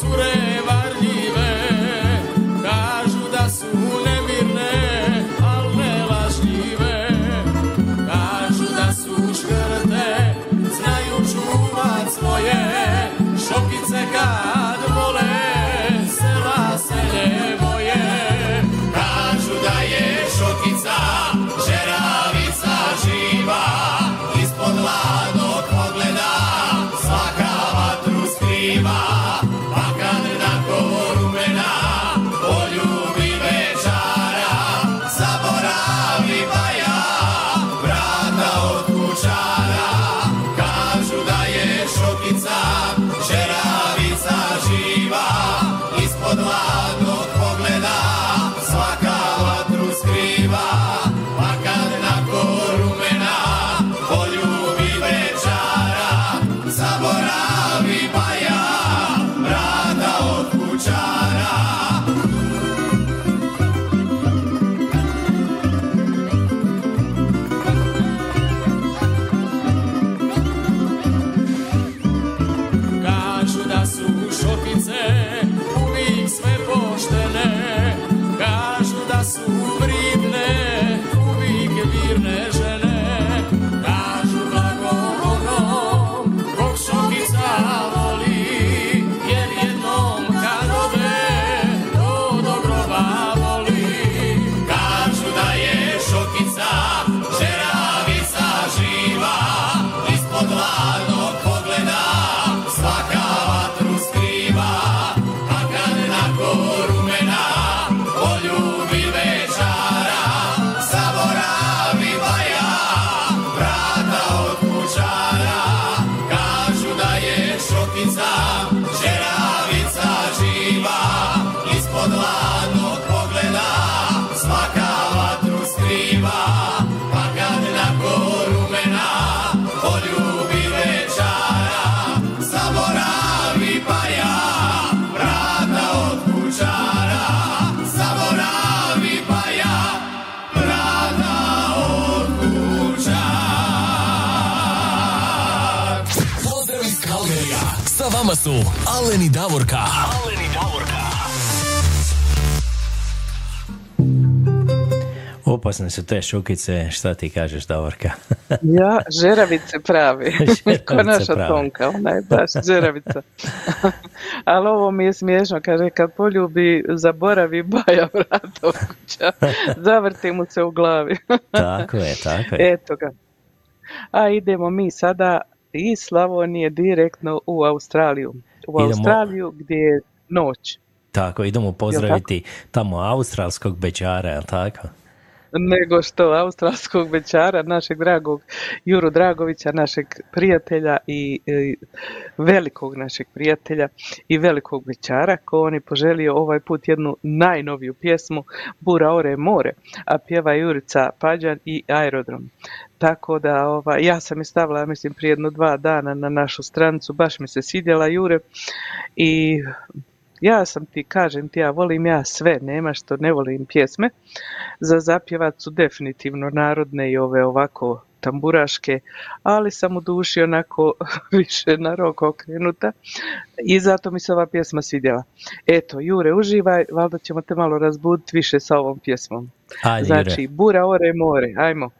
cure varljive, kažu da su nemirne, svoje šokice kad vole, sela se ne boje. Kažu da je šokica žeravica živa, ispod hladnog pogleda svaka vatru skriva. Pa kad nakon rumena poljubi večara, Kupica, žeravica živa, ispod hladnog pogleda, svaka vatru skriva, pa kad nakon rumena poljubi večara, zaboravi parja, vrata od kućara, zaboravi parja, vrata od kućara. Pozdrav iz Calgaryja, sa vama su Alen i Davorka. Alen i Davorka. Opasne su te šukice, šta ti kažeš, Davorka? Ja, žeravice pravi. Žeravice ko naša pravi. Tonka, ona je baš žeravica. Ali ovo mi je smiješno, kaže, kad poljubi, zaboravi baja vrata u kuća, zavrti mu se u glavi. Tako je, tako je. Eto ga. A idemo mi sada iz Slavonije direktno u Australiju. U idemo. Australiju gdje je noć. Tako, idemo pozdraviti tamo australskog bećara, je li tako? Nego što australskog bećara, našeg dragog Juru Dragovića, našeg prijatelja i, i velikog našeg prijatelja i velikog bećara, ko on je poželio ovaj put jednu najnoviju pjesmu Bura ore more, a pjeva Jurica Pađan i Aerodrom. Tako da ova, ja sam je stavila, mislim, prije jedno dva dana na našu stranicu, baš mi se svidjela, Jure, i... Ja sam ti, kažem ti, ja volim ja sve, nema što ne volim pjesme. Za zapjevat su definitivno narodne i ove ovako tamburaške, ali sam u duši onako više na rok okrenuta i zato mi se ova pjesma svidjela. Eto, Jure, uživaj, valjda ćemo te malo razbuditi više sa ovom pjesmom. Ajde, znači, Jure. Bura, ore, more, ajmo.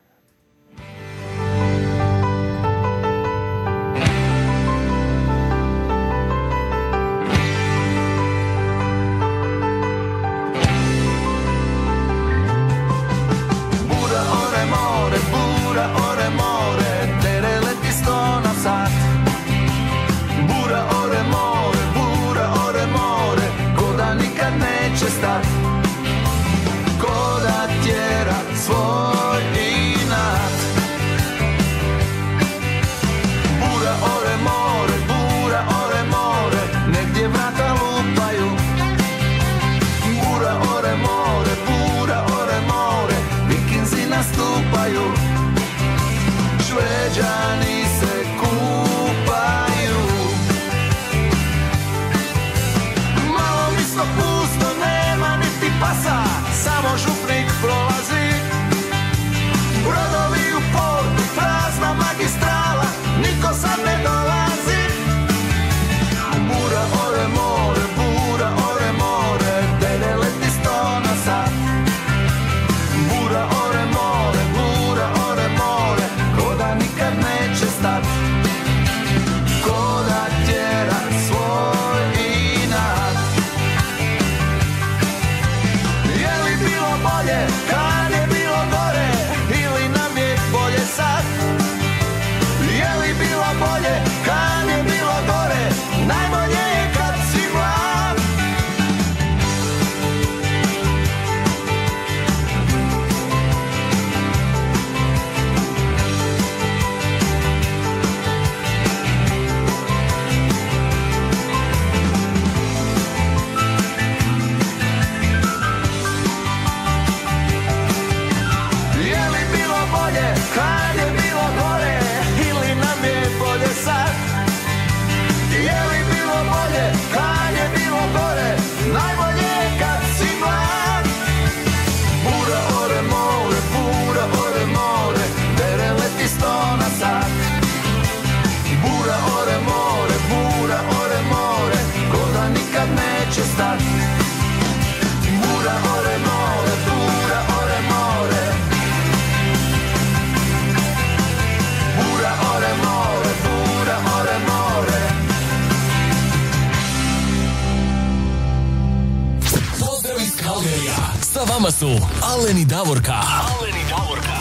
Alen i Davorka. Alen i Davorka.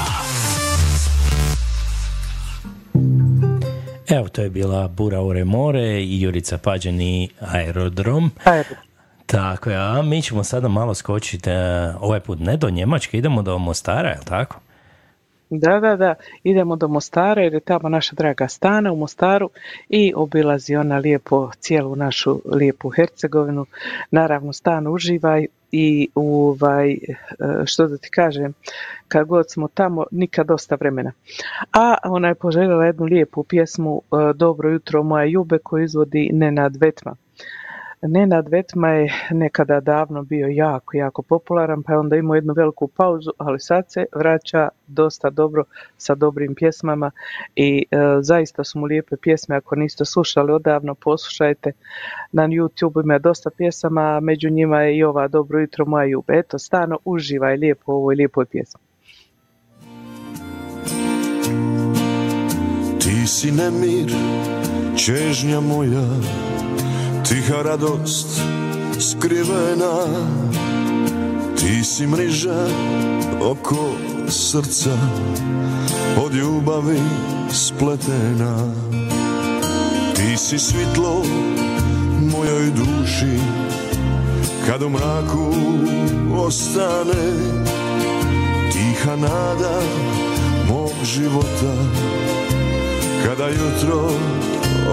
Evo, to je bila Bura ore more i Jurica Pađen i Aerodrom. Aerodrom. Tako je, a mi ćemo sada malo skočiti, ovaj put ne do Njemačke, idemo do Mostara, je li tako? Da, da, da. Idemo do Mostara jer je tamo naša draga Stana u Mostaru i obilazi ona lijepo cijelu našu lijepu Hercegovinu. Naravno, Stan, uživaj i uvaj, što da ti kažem, kad god smo tamo, nikad dosta vremena. A ona je poželjela jednu lijepu pjesmu Dobro jutro moja Jube koju izvodi Nenad Vetma. Nenad Vetma je nekada davno bio jako, jako popularan, pa je onda imao jednu veliku pauzu, ali sad se vraća dosta dobro sa dobrim pjesmama i e, zaista su mu lijepe pjesme. Ako niste slušali odavno, poslušajte. Na YouTube ima dosta pjesama, a među njima je i ova Dobro jutro moja Jube. Eto, Stano, uživaj lijepo u ovoj lijepoj pjesmi. Ti si nemir, čežnja moja, tiha radost skrivena, ti si mriža oko srca, od ljubavi spletena. Ti si svitlo mojoj duši, kad u mraku ostane, tiha nada mog života, kada jutro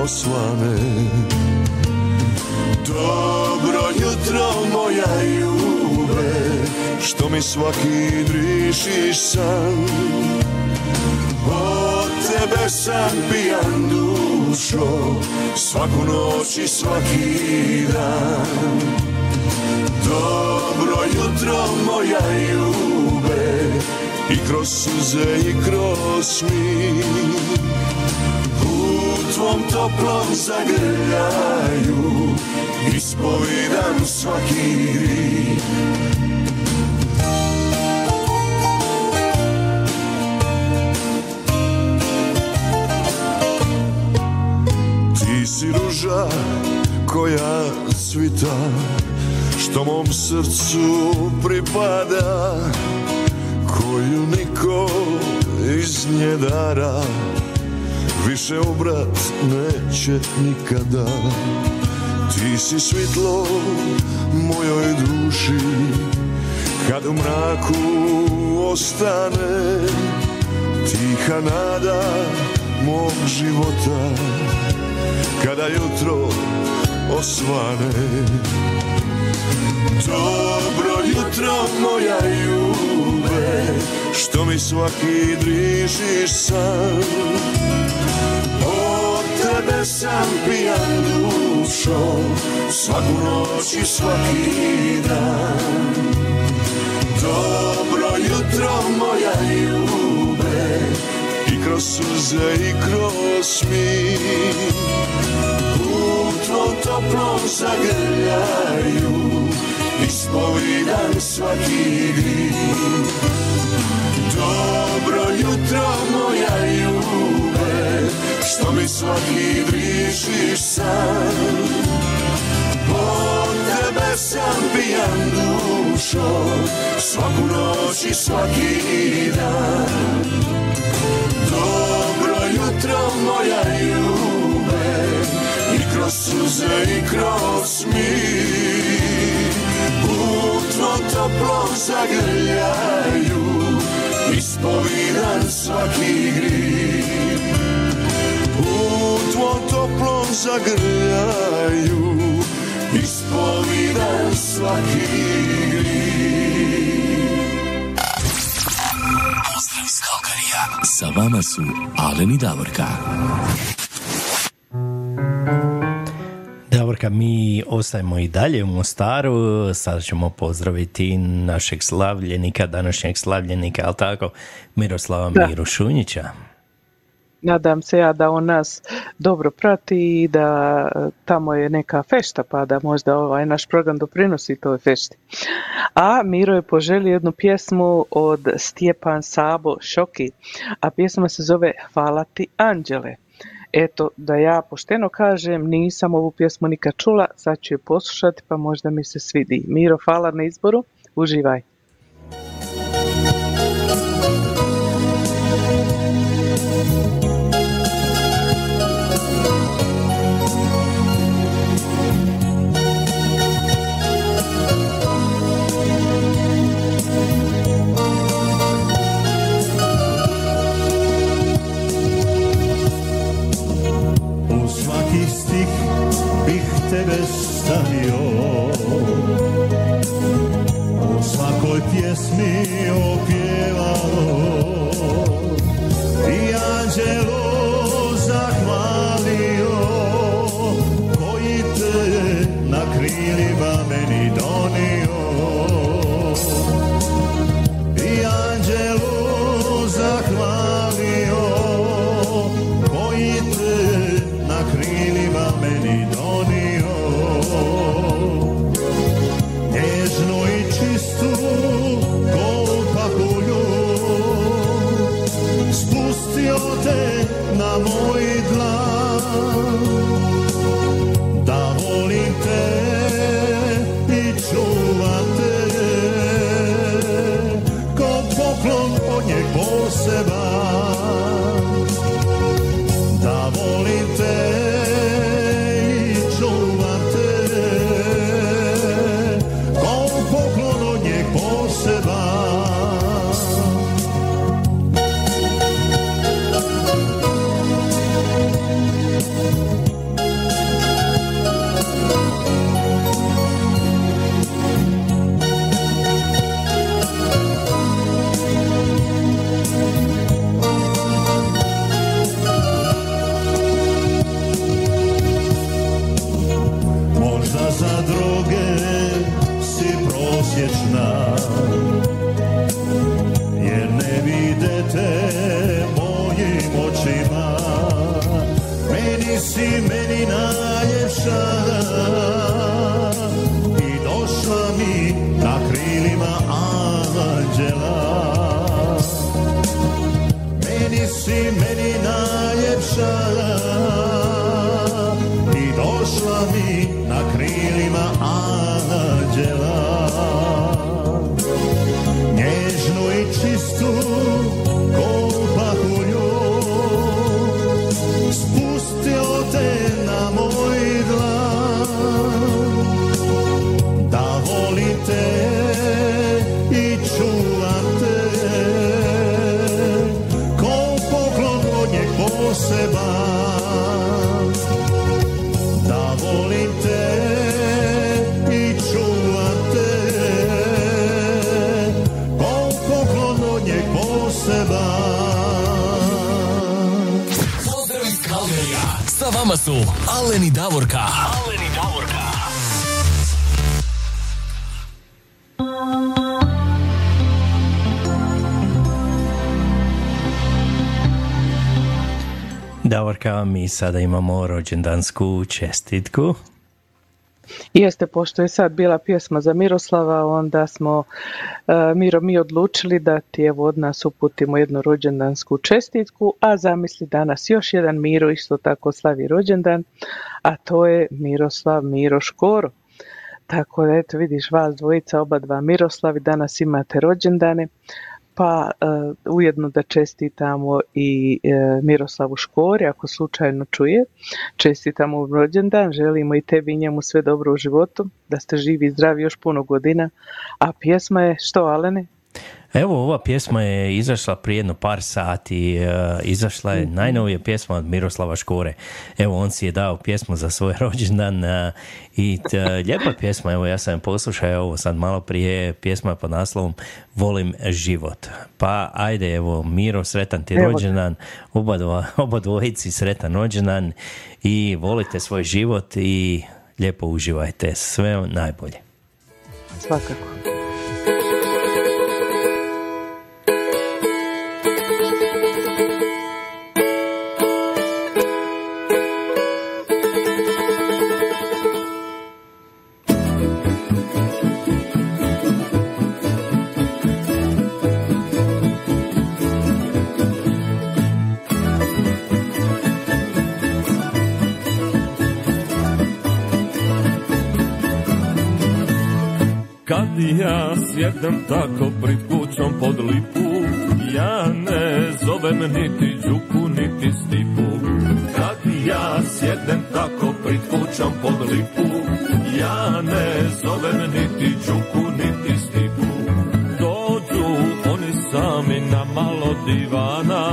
osvane. Dobro jutro moja Jube, što mi svaki drišiš san, od tebe sam pijan dušo, svaku noć i svaki dan. Dobro jutro moja Jube, i kroz suze i kroz smir, u tvom toplom zagrljaju ispovedam svaki grih. Ti si ruža koja cvita, što mom srcu pripada, koju niko iz nje dara, više obrat neće nikada. Ti si svitlo mojoj duši, kad u mraku ostane, tiha nada mog života, kada jutro osvane. Dobro jutro moja Jube, što mi svaki drižiš san, od tebe sam pijan dušo, svaku noć i svaki dan. Dobro jutro moja Jube, i kroz suze i kroz smir, u tvoj toplom zagrljaju ispovidan svaki grih. Dobro jutro moja Jube, što mi svaki brišiš san, od tebe sam pijan dušo, svaku noć i svaki dan. Dobro jutro moja Jube, i kroz suze i kroz smir, u tvoj toplom zagrljaju ispovidan svaki grih. U tvoj toplom zagrljaju ispovidan svaki grih. Pozdrav iz Calgaryja. Sa vama su Alen i Davorka. Davorka, mi ostajemo i dalje u Mostaru. Sada ćemo pozdraviti našeg slavljenika, današnjeg slavljenika, ali tako, Miroslava Miru Šunjića. Nadam se ja da on nas dobro prati i da tamo je neka fešta, pa da možda ovaj naš program doprinosi toj fešti. A Miro je poželio jednu pjesmu od Stjepan Sabo Šoki, a pjesma se zove Hvala ti Anđele. Eto, da ja pošteno kažem, nisam ovu pjesmu nikad čula, sad ću je poslušati pa možda mi se svidi. Miro, hvala na izboru, uživaj. tebe stavio. U svakoj pjesmi opjevao i anđelu zahvalio, koji te na krilima meni donio. I anđelu zahvalio, koji te na krilima meni donio. Nježnu i čistu kao pahulju spustio te na moji dlan, da volim te i čuvam te kao poklon od njeg poseban. Da volim te i čuvam te kao poklon od njeg poseban. Možda za droge si prosječna, jer ne vide te mojim očima. Meni si meni najljepša i došla mi na krilima anđela. Meni si meni najljepša i došla mi na krilima anđela. Nježnu i čistu ko pahulju spustio te na moj dlan, da volim te i čuvam te kao poklon od njeg poseban. Da volim te i čuvam te kao poklon od njeg poseban. Sa vama su Alen i Davorka. Alen i Davorka. Davorka, mi sada imamo rođendansku čestitku. Jeste, pošto je sad bila pjesma za Miroslava, onda smo uh, Miro mi odlučili da ti evo od nas uputimo jednu rođendansku čestitku, a zamisli danas još jedan Miro isto tako slavi rođendan, a to je Miroslav Miro Škoro. Tako da eto vidiš, vas dvojica, oba dva Miroslavi, danas imate rođendane, pa uh, ujedno da čestitamo i uh, Miroslavu Škori, ako slučajno čuje, čestitamo u rođendan, želimo i tebi i njemu sve dobro u životu, da ste živi i zdravi još puno godina. A pjesma je što, Alene? Evo, ova pjesma je izašla prije jedno par sati, uh, izašla je mm-hmm. najnovija pjesma od Miroslava Škore. Evo, on si je dao pjesmu za svoj rođendan uh, i t, uh, lijepa pjesma, evo ja sam je poslušao, evo sad malo prije, pjesma pod naslovom Volim život. Pa ajde, evo Miro, sretan ti evo. rođendan, oba, dva, oba dvojici sretan rođendan i volite svoj život i lijepo uživajte, sve najbolje. Svakako. Ja sjednem tako pred kućom pod lipu, ja ne zovem niti Đuku niti Stipu. Kad ja sjednem tako pred kućom pod lipu, ja ne zovem niti Đuku niti Stipu. Dođu oni sami na malo divana,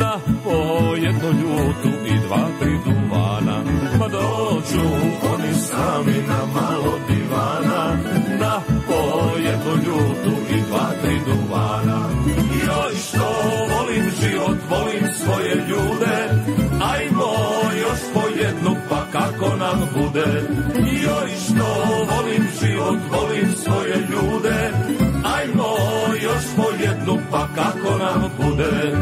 na po jednu ljutu i dva, tri duvana. Pa do dođu oni sami na malo divana, na po jednu ljutu i dva, tri duvana. Joj što volim život, volim svoje ljude, ajmo još po jednu pa kako nam bude. Joj što volim život, volim svoje ljude, ajmo još po jednu pa kako nam bude.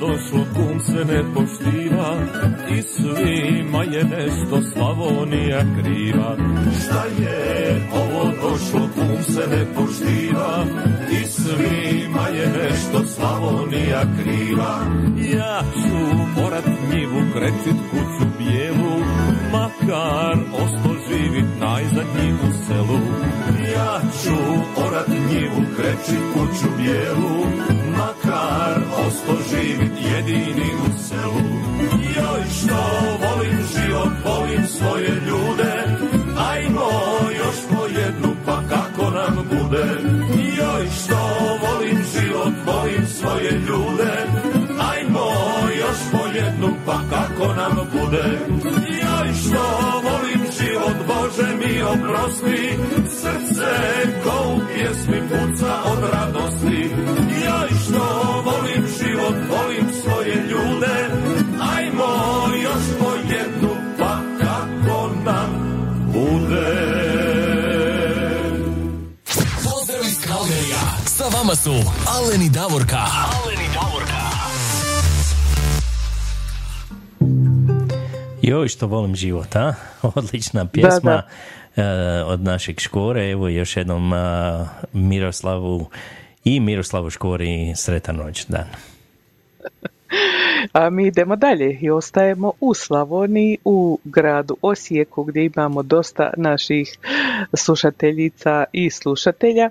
Došlo, kum se ne poštiva i svima je nešto Slavonija kriva. Šta je ovo došlo, kum se ne poštiva i svima je nešto Slavonija kriva. Ja ću morat njivu krećit kuću bijelu, makar osto živit najzadnji u selu. Ja ću orat njivu krećit kuću bijelu, makar osto živit jedini u selu. Joj što volim život, volim svoje ljude, ajmo još po jednu pa kako nam bude. Joj što volim život, volim svoje ljude, ajmo još po jednu pa kako nam bude. Joj što volim život, Bože mi oprosti, srce ko u pjesmi puca od radosti. Joj što volim život, volim svoje ljude, ajmo još po jednu pa kako nam bude. Pozdrav iz Calgaryja, sa vama su Alen i Davorka. Alen i Davorka. Joj što volim život, a? Odlična pjesma. Da, da. Uh, od našeg Škore. Evo još jednom uh, Miroslavu i Miroslavu Škori sretan rođendan. A mi idemo dalje i ostajemo u Slavoniji, u gradu Osijeku, gdje imamo dosta naših slušateljica i slušatelja.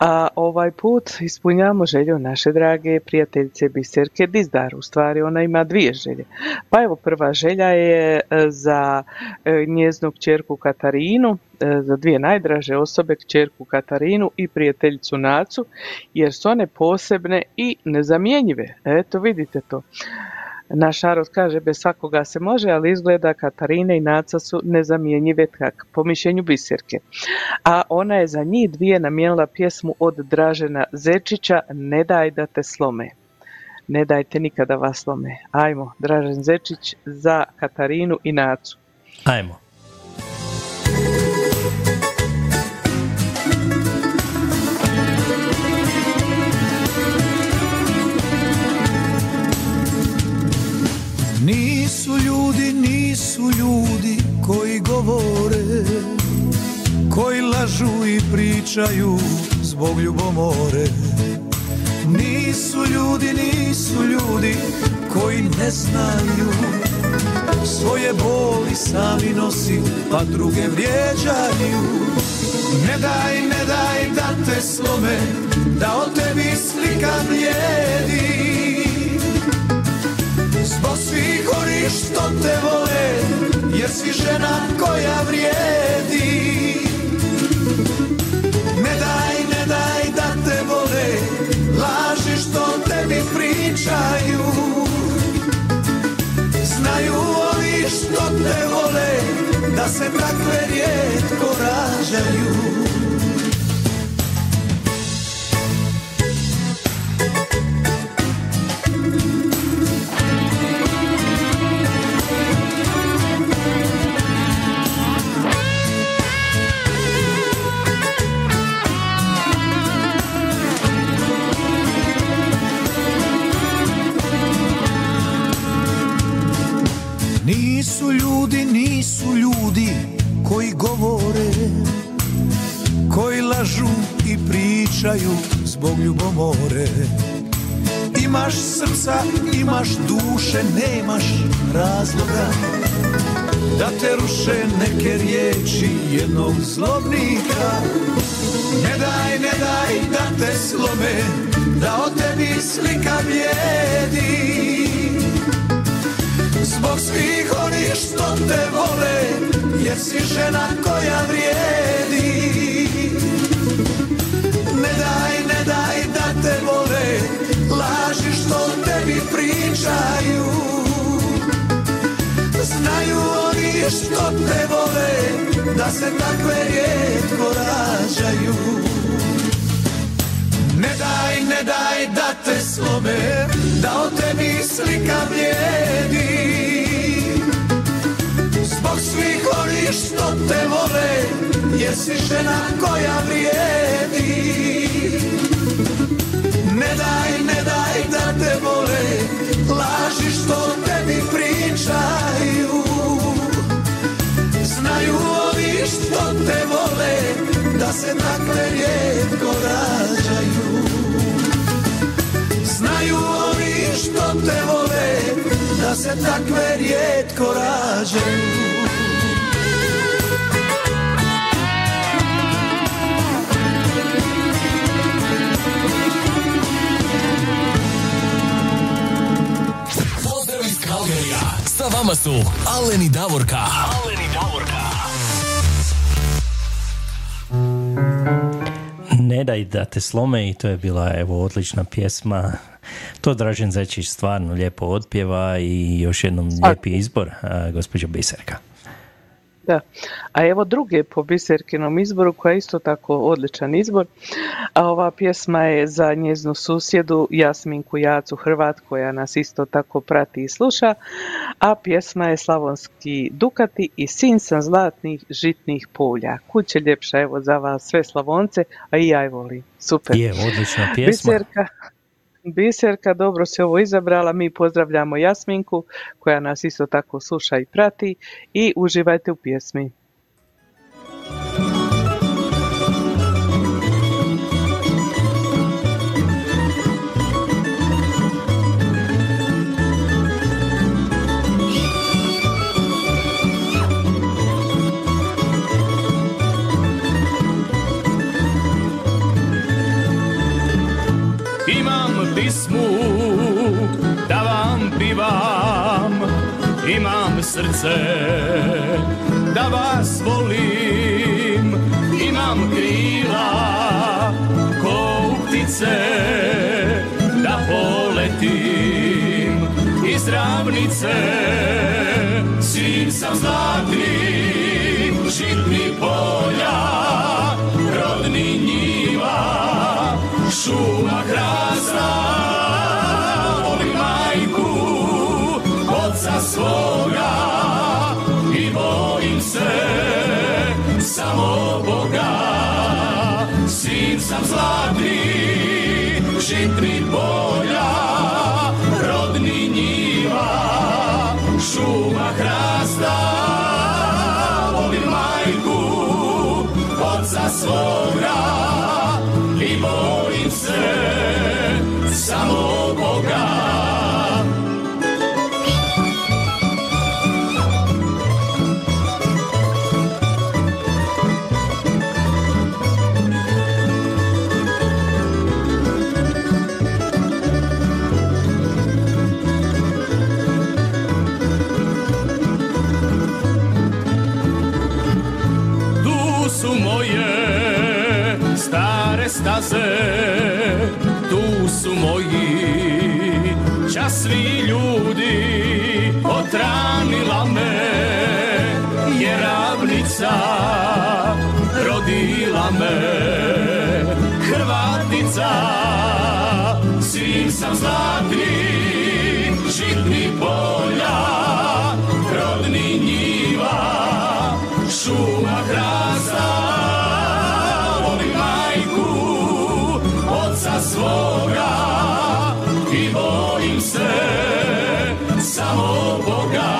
A ovaj put ispunjamo želju naše drage prijateljice Biserke Dizdar. U stvari ona ima dvije želje. Pa evo, prva želja je za njeznu kćerku Katarinu, za dvije najdraže osobe, kćerku Katarinu i prijateljicu Nacu, jer su one posebne i nezamjenjive. Eto, vidite to. Naš narod kaže bez svakoga se može, ali izgleda Katarina i Naca su nezamjenjive, tak, po mišljenju Biserke. A ona je za njih dvije namijenila pjesmu od Dražena Zečića, Ne daj da te slome. Ne dajte nikada vas slome. Ajmo, Dražen Zečić za Katarinu i Nacu. Ajmo. Nisu ljudi, nisu ljudi koji govore, koji lažu i pričaju zbog ljubomore. Nisu ljudi, nisu ljudi koji ne znaju, svoje boli sami nosi, pa druge vrijeđaju. Ne daj, ne daj da te slome, da o tebi slika vrijedi. Zbog svih onih što te vole, jer si žena koja vrijedi. Ne daj, ne daj da te vole, laži što tebi pričaju. Znaju oni što te vole, da se takve rijetko rađaju. Nisu ljudi, nisu ljudi koji govore, koji lažu i pričaju zbog ljubomore. Imaš srca, imaš duše, nemaš razloga da te ruše neke riječi jednog zlobnika. Ne daj, ne daj da te slome, da o tebi slika vrijedi. zbog svih onih što te vole, jer si žena koja vrijedi. Ne daj, ne daj da te vole laži što tebi pričaju. Znaju oni što te vole da se takve rijetko rađaju. Ne daj, ne daj da te slome, da o tebi slika blijedi. Zbog svih onih što te vole, jer si žena koja vrijedi. Ne daj, ne daj da te vole laži što tebi pričaju. Znaju ovi što te vole da se takve rijetko rađaju. Znaju ovi što te vole da se takve rijetko rađaju. Calgarya. Sa vama su Alen i Davorka. Alen i Davorka. Ne daj da te slome, i to je bila evo odlična pjesma. To Dražen Zečić stvarno lijepo odpjeva i još jednom lijepi izbor, gospođa Biserka. Da. A evo druge po Biserkinom izboru, koja je isto tako odličan izbor, a ova pjesma je za njeznu susjedu Jasminku Jacu Hrvat, koja nas isto tako prati i sluša, a pjesma je Slavonski Dukati i Sin sam zlatnih žitnih polja. Kuće ljepša, evo za vas sve Slavonce, a i ja je volim. Super. Je, odlična pjesma. Biserka. Biserka, dobro se ovo izabrala, mi pozdravljamo Jasminku koja nas isto tako sluša i prati i uživajte u pjesmi. Da vam pivam, imam srce, da vas volim, imam krila ko ptice, da poletim iz ravnice. Sin sam zlatnih žitnih polja, rodni njiva, šuma krasna. Za svoga i bojim se samo Boga. Sin sam zlatnih žitnih polja, rodni njiva, šuma hrasta. Volim majku, oca svoga i bojim se samo Boga. Staze, tu su moji časni ljudi, otranila me je ravnica, rodila me Hrvatica. Sin sam zlatnih žitnih polja, rodni njiva, šuma hrasta. Svoga i bojim se samo Boga.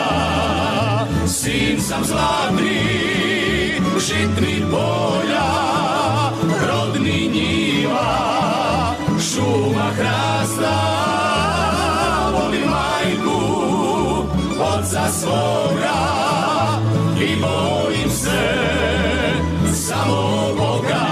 Sin sam zlatnih žitnih polja, rodni njiva, šuma hrasta. Volim majku, oca svoga i bojim se samo Boga.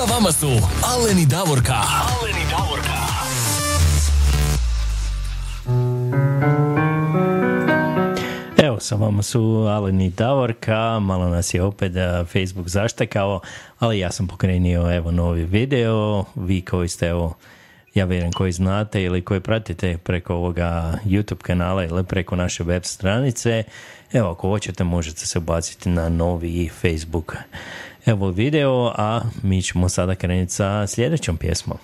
Sa vama su Alen i Davorka. Alen i Davorka. Evo, sa vama su Alen i Davorka. Malo nas je opet Facebook zaštekao, ali ja sam pokrenio evo novi video. Vi koji ste, evo, ja vjerujem koji znate ili koji pratite preko ovoga YouTube kanala ili preko naše web stranice, evo, ako hoćete možete se ubaciti na novi Facebook evo video, a mi ćemo sada krenuti sa sljedećom pjesmom.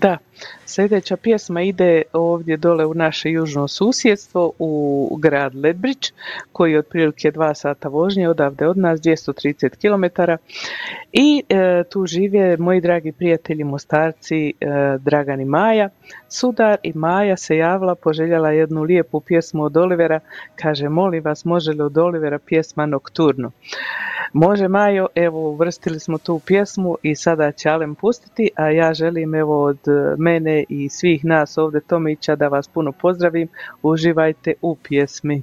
Da, sljedeća pjesma ide ovdje dole u naše južno susjedstvo, u grad Ledbridge, koji je otprilike dva sata vožnje odavde od nas, dvjesto trideset kilometara. I e, tu žive moji dragi prijatelji mostarci e, Dragan i Maja Sudar. I Maja se javila, poželjala jednu lijepu pjesmu od Olivera. Kaže, molim vas, može li od Olivera pjesma Nokturno? Može, Majo, evo uvrstili smo tu pjesmu i sada će Alem pustiti, a ja želim evo od mene i svih nas ovdje Tomića da vas puno pozdravim. Uživajte u pjesmi.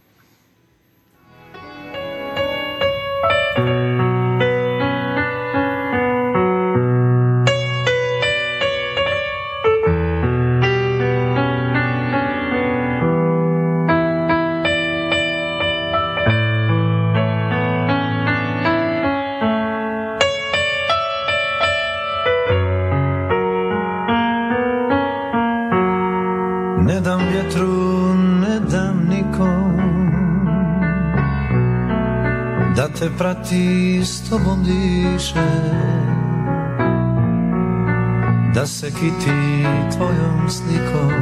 Te prati, s tobom diše, da se kiti tvojom slikom.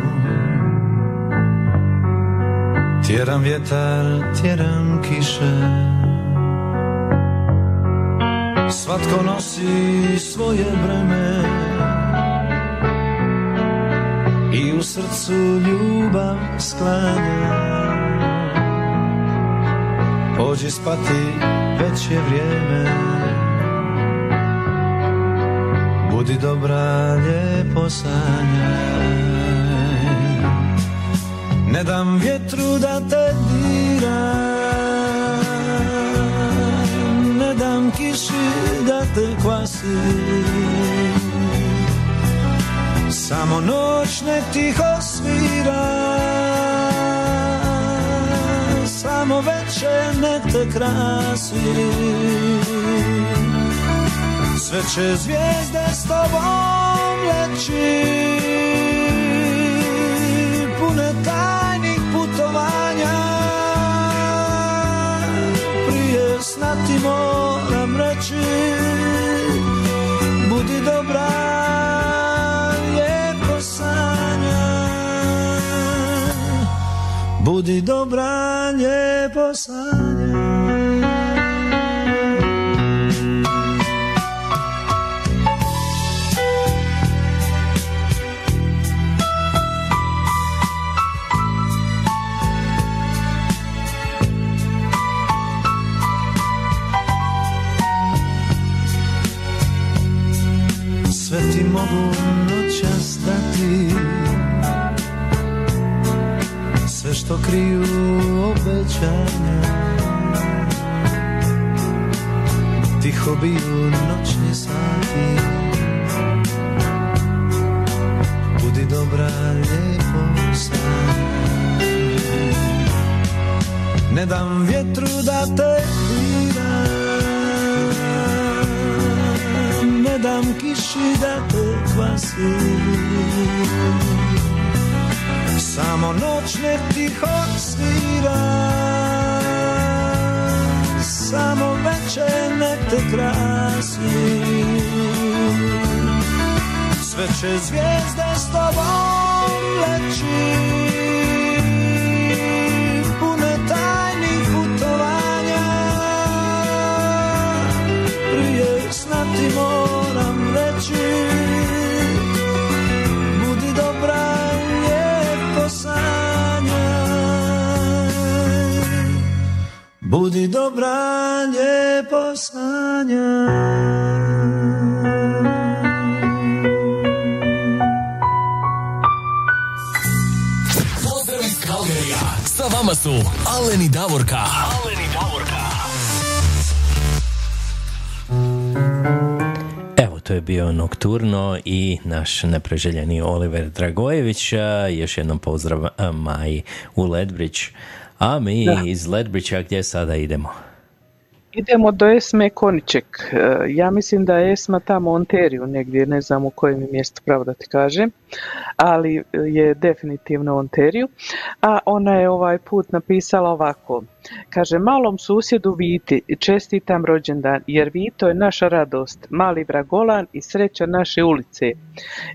Tjeram vjetar, tjeram kiše. Svatko nosi svoje breme i u srcu ljubav sklanja. Pođi spati, već je vrijeme, budi dobra, lijepo sanjaj. Ne dam vjetru da te dira, ne dam kiši da te kvasi, samo noć nek tiho svira, samo večer nek te krasi. Sve će zvijezde s tobom leći, pune tajnih putovanja. Prije sna ti moram reći, budi dobra, lijepo sanja. Budi dobra, lijepo sanja. Sve ti mogu noćas dati, sve što kriju obećanja. Tiho biju noćni sati, budi dobra, lijepo sanjaj. Ne dam vjetru da te dira, ne dam kiši da te kvasi, samo noć nek tiho svira, samo večer nek te krasi. Sve će zvijezde s tobom leći, pune tajnih putovanja. Prije sna ti moram reći, budi dobra, lijepo sanjaj. Budi dobra, lijepo sanjaj. Pozdrav iz Calgaryja, sa vama su Alen i Davorka. Alen i Davorka. to je bio Nokturno i naš nepreželjeni Oliver Dragojević. Još jednom pozdrav Maji u Ledbrić. A mi da. iz Ledbrića gdje sada idemo? Idemo do Esme Koniček. Ja mislim da je Esma tamo u Ontariju negdje, ne znam u kojem mjestu, pravo da ti kažem, ali je definitivno u Ontariju. A ona je ovaj put napisala ovako. Kaže, malom susjedu Viti čestitam rođendan, jer Vito je naša radost, mali vragolan i sreća naše ulice.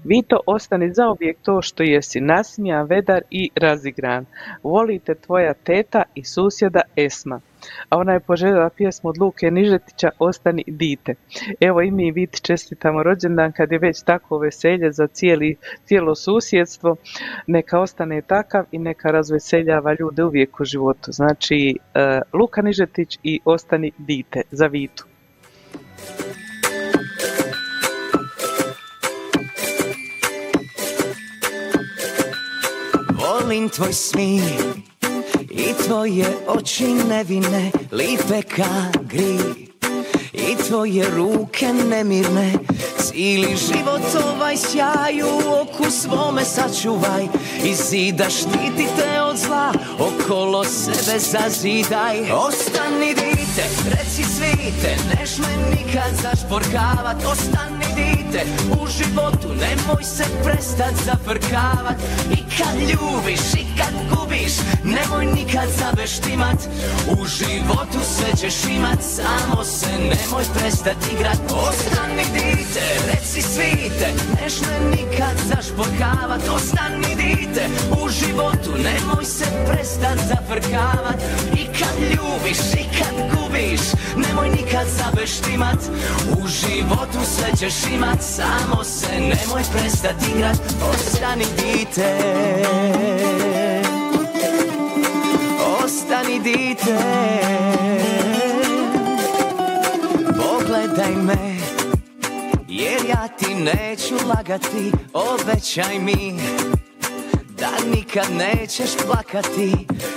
Vito, ostani zauvijek to što jesi, nasmijan, vedar i razigran. Volite tvoja teta i susjeda Esma. A ona je poželjela pjesmu od Luke Nižetića, Ostani dite. Evo i mi Viti čestitamo rođendan, kad je već tako veselje za cijeli, cijelo susjedstvo. Neka ostane takav i neka razveseljava ljude uvijek u životu. Znači, uh, Luka Nižetić i Ostani dite za Vitu. Volim tvoj smir i tvoje oči nevine, lipe ka gri, i tvoje ruke nemirne, cijeli život ovaj sjaju, oku svome sačuvaj, i zida štiti te od zla, okolo sebe zazidaj. Ostani dite, reci svite, neš me nikad zašporkavat. Ostani dite, u životu nemoj se prestat zafrkavat. I kad ljubiš i kad gubiš, nemoj nikad zaveštimat. U životu sve ćeš imat, samo se nemoj prestat igrat. Ostani dite, reci svite, neš me nikad zašporkavat. Ostani dite, u životu nemoj se prestat zafrkavat. I kad ljubiš i kad gubiš, nemoj nikad zaveštimat. U životu sve ćeš imat, samo se nemoj prestat igrat. Ostani dite, ostani dite, pogledaj me, jer ja ti neću lagati. Obećaj mi da nikad nećeš plakati,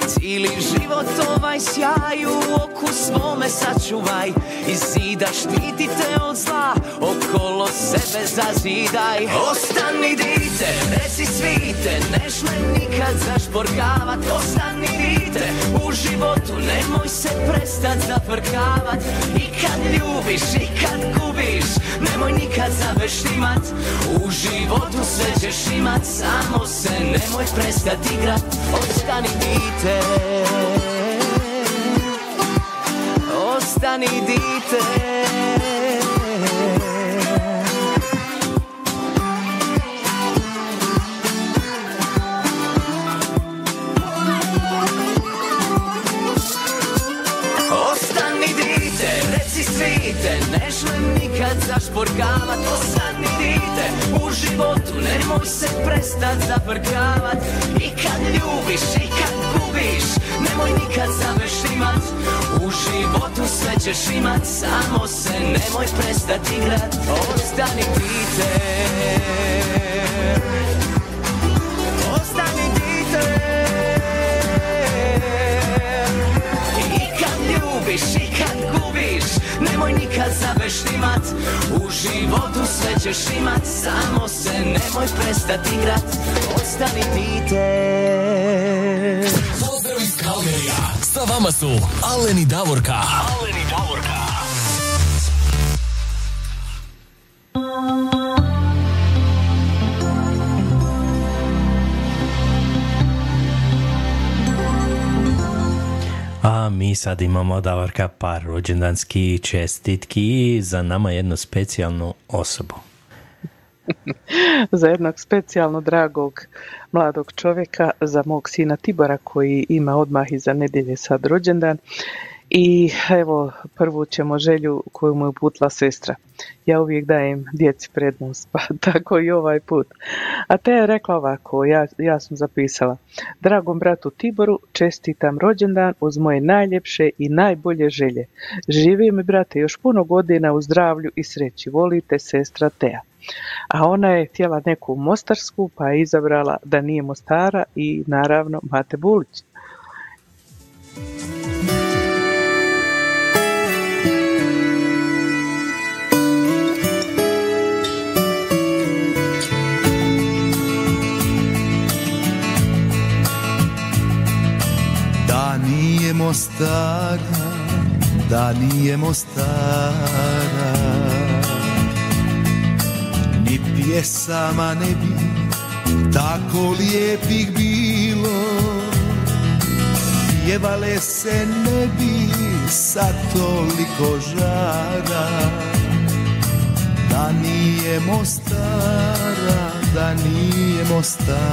cijeli život ovaj sjaj u oku svome sačuvaj, i zida štiti te od zla, okolo sebe zazidaj. Ostani dite, reci svite, neš me nikad zašporkavat. Ostani dite, u životu nemoj se prestat zafrkavat. I kad ljubiš i kad gubiš, nemoj nikad zaveštimat. U životu sve ćeš imat, samo se nemoj prestat igrat. Ostani dite, ostani dite. Ostani dite, reci svite, neš me nikad zašporkavat. Ostani dite, u životu nemoj se prestat zavrkavat. I kad ljubiš i kad gubiš, nemoj nikad zaveštimat. U životu sve ćeš imat, samo se nemoj prestat igrat. Ostani dite, ostani dite. I kad ljubiš i kad gubiš, nemoj nikad zaveštimat. U životu sve ćeš imat, samo se nemoj prestat igrat. Ostani dite. Pozdrav iz Calgaryja. Sa vama su Alen i Davorka. Alen i Davorka. A mi sad imamo, Davorka, par rođendanskih čestitki i za nama jednu specijalnu osobu. Za jednog specijalno dragog mladog čovjeka, za mog sina Tibora koji ima odmah iza nedjelje sad rođendan. I evo prvu ćemo želju koju mu je uputila sestra. Ja uvijek dajem djeci prednost, pa tako i ovaj put. A Teja je rekla ovako, ja, ja sam zapisala. Dragom bratu Tiboru čestitam rođendan uz moje najljepše i najbolje želje. Živi mi, brate, još puno godina u zdravlju i sreći. Volite, sestra Teja. A ona je htjela neku mostarsku, pa je izabrala da nije Mostara i naravno Mate Bulić. Mostara, da nije Mostara, ni pjesama ne bi tako lijepih bilo, pjevale se ne bi sa toliko žara, da nije Mostara, da nije Mostara.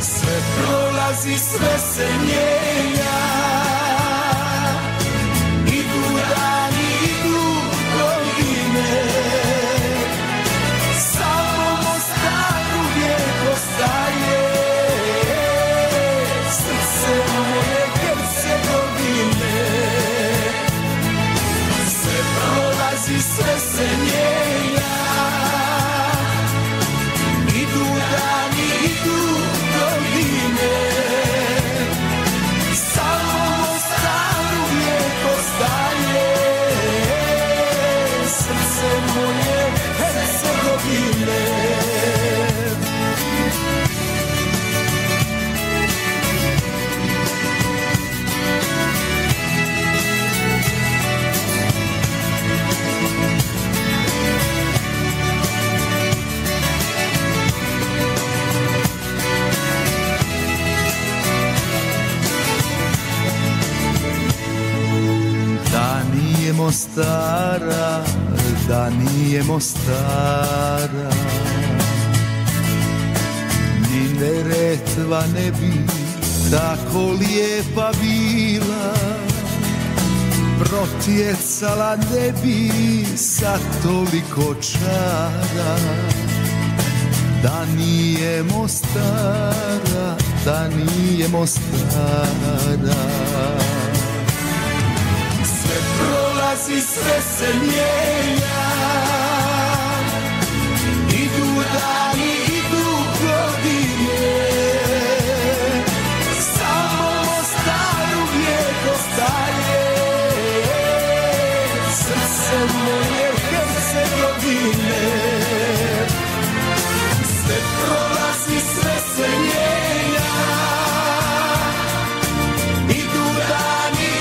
Sve prolazi, sve se mijenja, idu dani, idu godine, samo Mostar uvijek ostaje, srce moje Hercegovine. Sve prolazi, sve se mijenja, idu dani, idu godine, samo Mostar uvijek ostaje, srce moje Hercegovine. Mostara, da nije Mostara, ni Neretva ne bi tako lijepa bila, protjecala ne bi sa toliko čara, da nije Mostara, da nije Mostara. Prolazi, sve se mijenja, idu dani, idu godine, samo Mostar uvijek ostaje, srce moje Hercegovine. Sve prolazi, sve se mijenja, idu dani,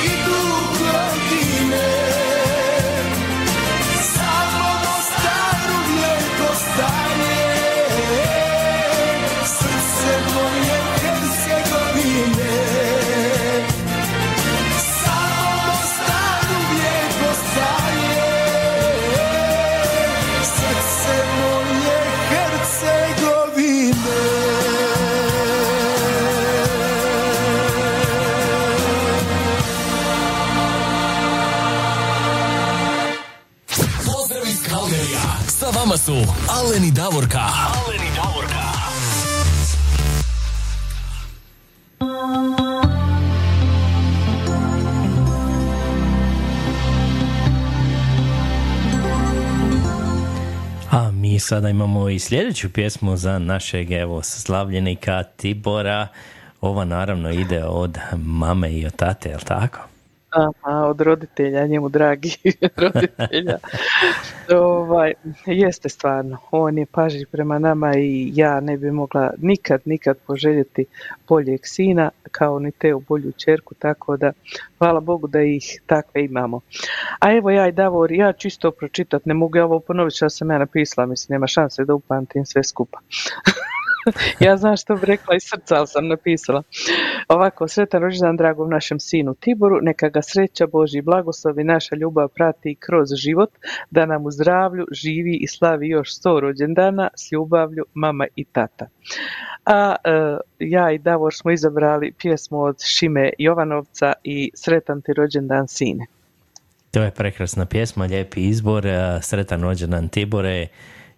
vama su Alen i Davorka. Alen i Davorka. A mi sada imamo i sljedeću pjesmu za našeg, evo, slavljenika Tibora. Ova naravno ide od mame i od tate, je li tako? Aha, od roditelja, njemu dragi roditelja. Ovaj, jeste stvarno, on je pažljiv prema nama i ja ne bi mogla nikad, nikad poželjeti boljeg sina, kao ni Teju bolju čerku, tako da hvala Bogu da ih takve imamo. A evo ja i Davor, ja ću isto pročitat, ne mogu ja ovo ponoviti što sam ja napisala, mislim, nema šanse da upamtim sve skupa. Ja znam što bi rekla iz srca, ali sam napisala. Ovako, sretan rođendan dragom našem sinu Tiboru, neka ga sreća, Božji blagoslovi, naša ljubav prati kroz život, da nam u zdravlju živi i slavi još sto rođendana, s ljubavlju mama i tata. A e, ja i Davor smo izabrali pjesmu od Šime Jovanovca i Sretan ti rođendan sine. To je prekrasna pjesma, lijepi izbor, sretan rođendan Tibore,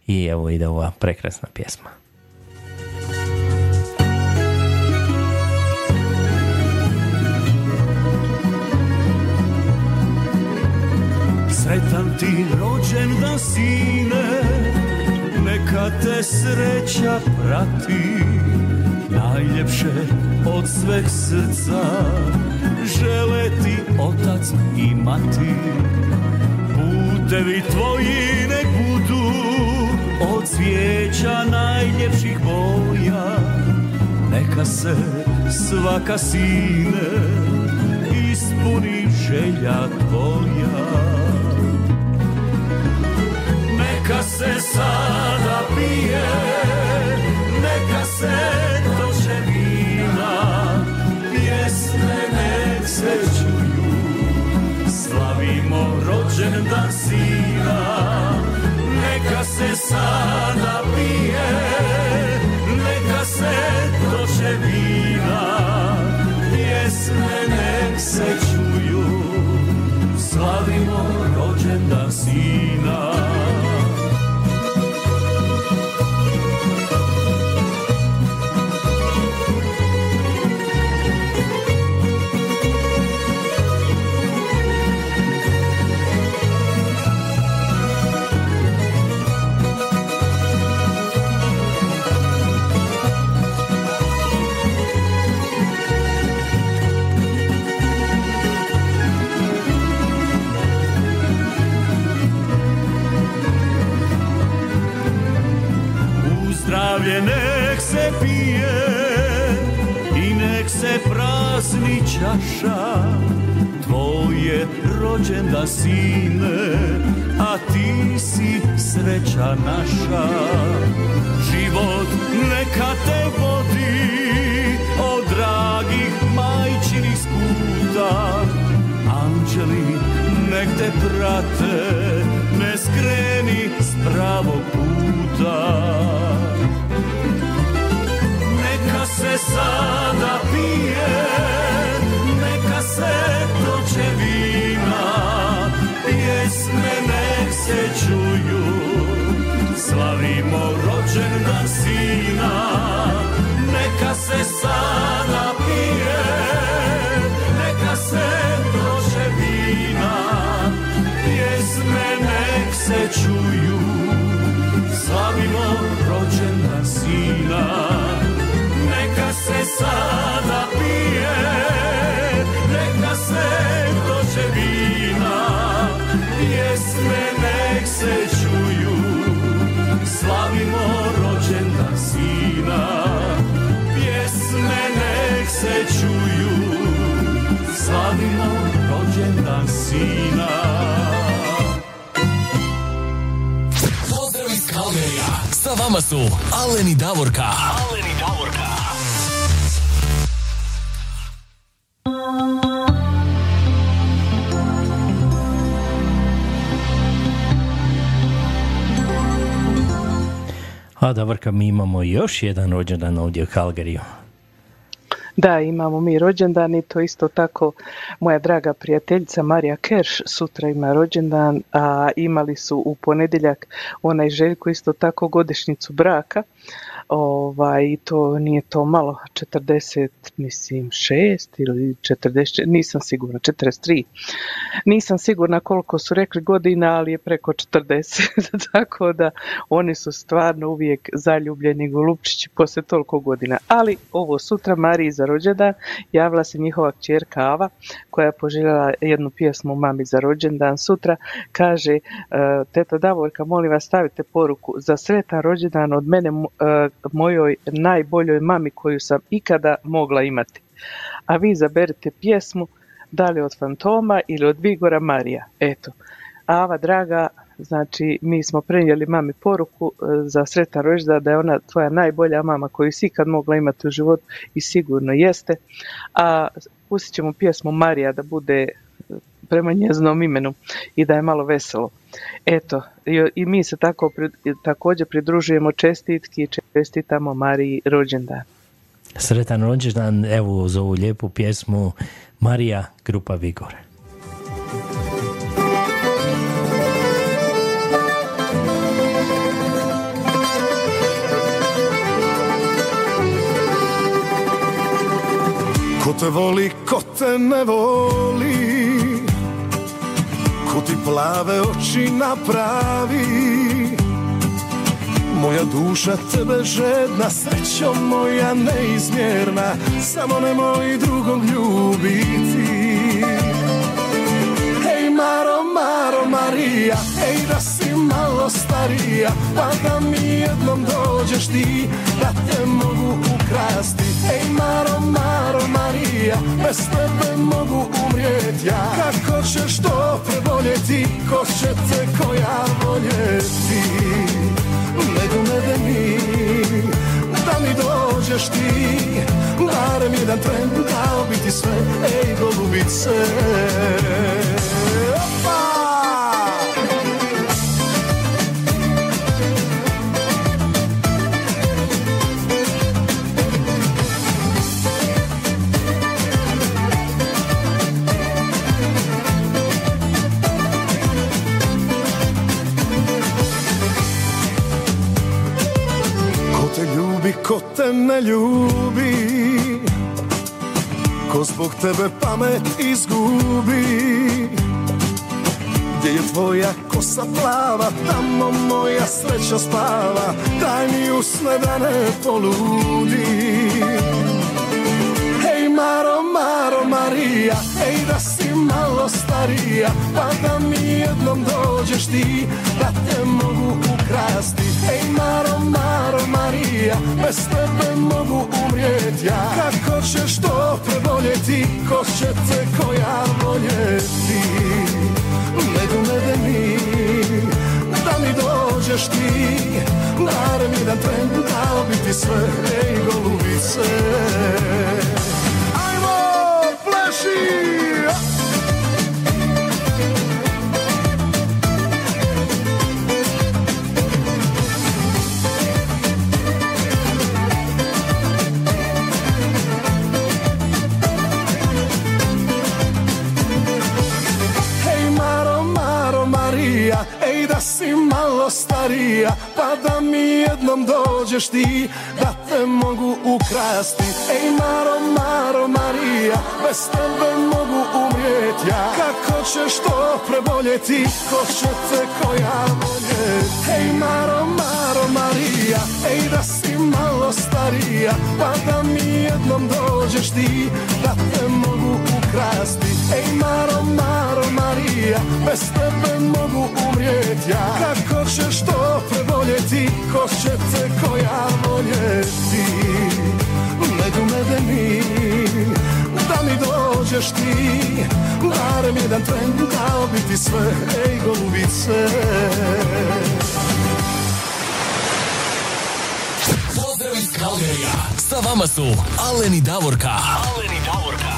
i evo ide ova prekrasna pjesma. Sretan ti rođendan sine, neka te sreća prati, najljepše od sveg srca žele ti otac i mati. Putevi tvoji nek budu od cvijeća najljepših boja, neka se svaka sine ispuni želja tvoja. Neka se sada pije, neka se toče vina, pjesme nek se čuju, slavimo rođendan sina. Neka se sada pije, neka se toče vina, pjesme nek se čuju, slavimo rođendan sina. Zdravlje nek se pije i nek se prazni čaša, tvoje rođendan sine, a ti si sreća naša. Život neka te vodi od dragih majčinih puta, anđeli nek te prate, ne skreni s pravog puta. Neka se sada pije, neka se toče vina, pjesme nek se čuju, slavimo rođendan sina. Neka se sada pije, neka se toče vina, pjesme nek se čuju, slavimo rođendan sina. Neka se sada pije, neka se toče vina, pjesme nek se čuju, slavimo rođendan sina. Pjesme nek se čuju, slavimo rođendan sina. Pozdrav iz Calgaryja, sa vama su Alen i Davorka. Alen i Davorka. A Davorka, mi imamo još jedan rođendan ovdje u Calgaryju. Da, imamo mi rođendan i to isto tako moja draga prijateljica Marija Kerš sutra ima rođendan, a imali su u ponedjeljak ona i Željko isto tako godišnjicu braka. Ovaj, to nije to malo, četrdeset, mislim, šest ili četrdeset, nisam sigurna, četrdeset tri. Nisam sigurna koliko su rekli godina, ali je preko četrdeset, tako da oni su stvarno uvijek zaljubljeni golupčići poslije toliko godina. Ali ovo sutra Mariji za rođendan javila se njihova kćerka Ava, koja je poželjela jednu pjesmu mami za rođendan. Sutra kaže, teta Davorka, molim vas stavite poruku za sretan rođendan od mene, mojoj najboljoj mami koju sam ikada mogla imati. A vi zaberite pjesmu da li od Fantoma ili od Vigora Marija. Eto, Ava draga, znači mi smo prenijeli mami poruku za sretan rođendan, da je ona tvoja najbolja mama koju si ikad mogla imati u životu i sigurno jeste. A pustit ćemo pjesmu Marija da bude prema njezinom imenu i da je malo veselo. Eto, i mi se tako, također pridružujemo čestitki i čestitamo Mariji rođendan. Sretan rođendan, evo uz ovu lijepu pjesmu Marija, grupa Vigor. Ko te voli, ko te ne voli, ko ti plave oči napravi, moja duša tebe žedna, srećo moja neizmjerna, samo nemoj drugog ljubiti. Ej Maro, Maro, Marija, ej da si malo starija, pa da mi jednom dođeš ti, da te mogu ukratiti. hrasti. Ej Maro, Maro, Marija, bez tebe mogu umrijet ja. Kako ćeš to preboljeti, ko će te koja voljeti, nego mene mi. Da mi dođeš ti, barem jedan tren, dao bi ti sve, ej golubice. Ko te ne ljubi, ko zbog tebe pamet izgubi, gdje je tvoja kosa plava, tamo moja sreća spava, daj mi usne da ne poludi. Hej Maro, Maro, Marija, hej da si malo starija, pa da mi jednom dođeš ti, da te mogu ukrasti. Hej Maro, Maro, Marija, bez tebe mogu umrijet ja. Kako ćeš to preboljeti, ko će te koja voljeti, nego mene mi. Da mi dođeš ti, barem jedan tren, dao bi ti sve, ej golubice. Ajmo, pleši! Ej da si malo starija, pa da mi jednom dođeš ti, da te mogu ukrasti. Ej Maro, Maro, Marija, bez tebe mogu umrijet ja. Kako ćeš to preboljeti, ko će te koja voljeti. Ej Maro, Maro, Marija, ej da si malo starija, pa da mi jednom dođeš ti, da te mogu ukrasti. Ej Maro, Maro, Marija, bez tebe mogu umrijet ja. Kako ćeš to preboljeti, ko će te koja voljeti, nego mene mi. Da mi dođeš ti, barem jedan tren, dao bi ti sve, ej golubice. Pozdrav iz Calgaryja, sa vama su Alen i Davorka. Alen i Davorka.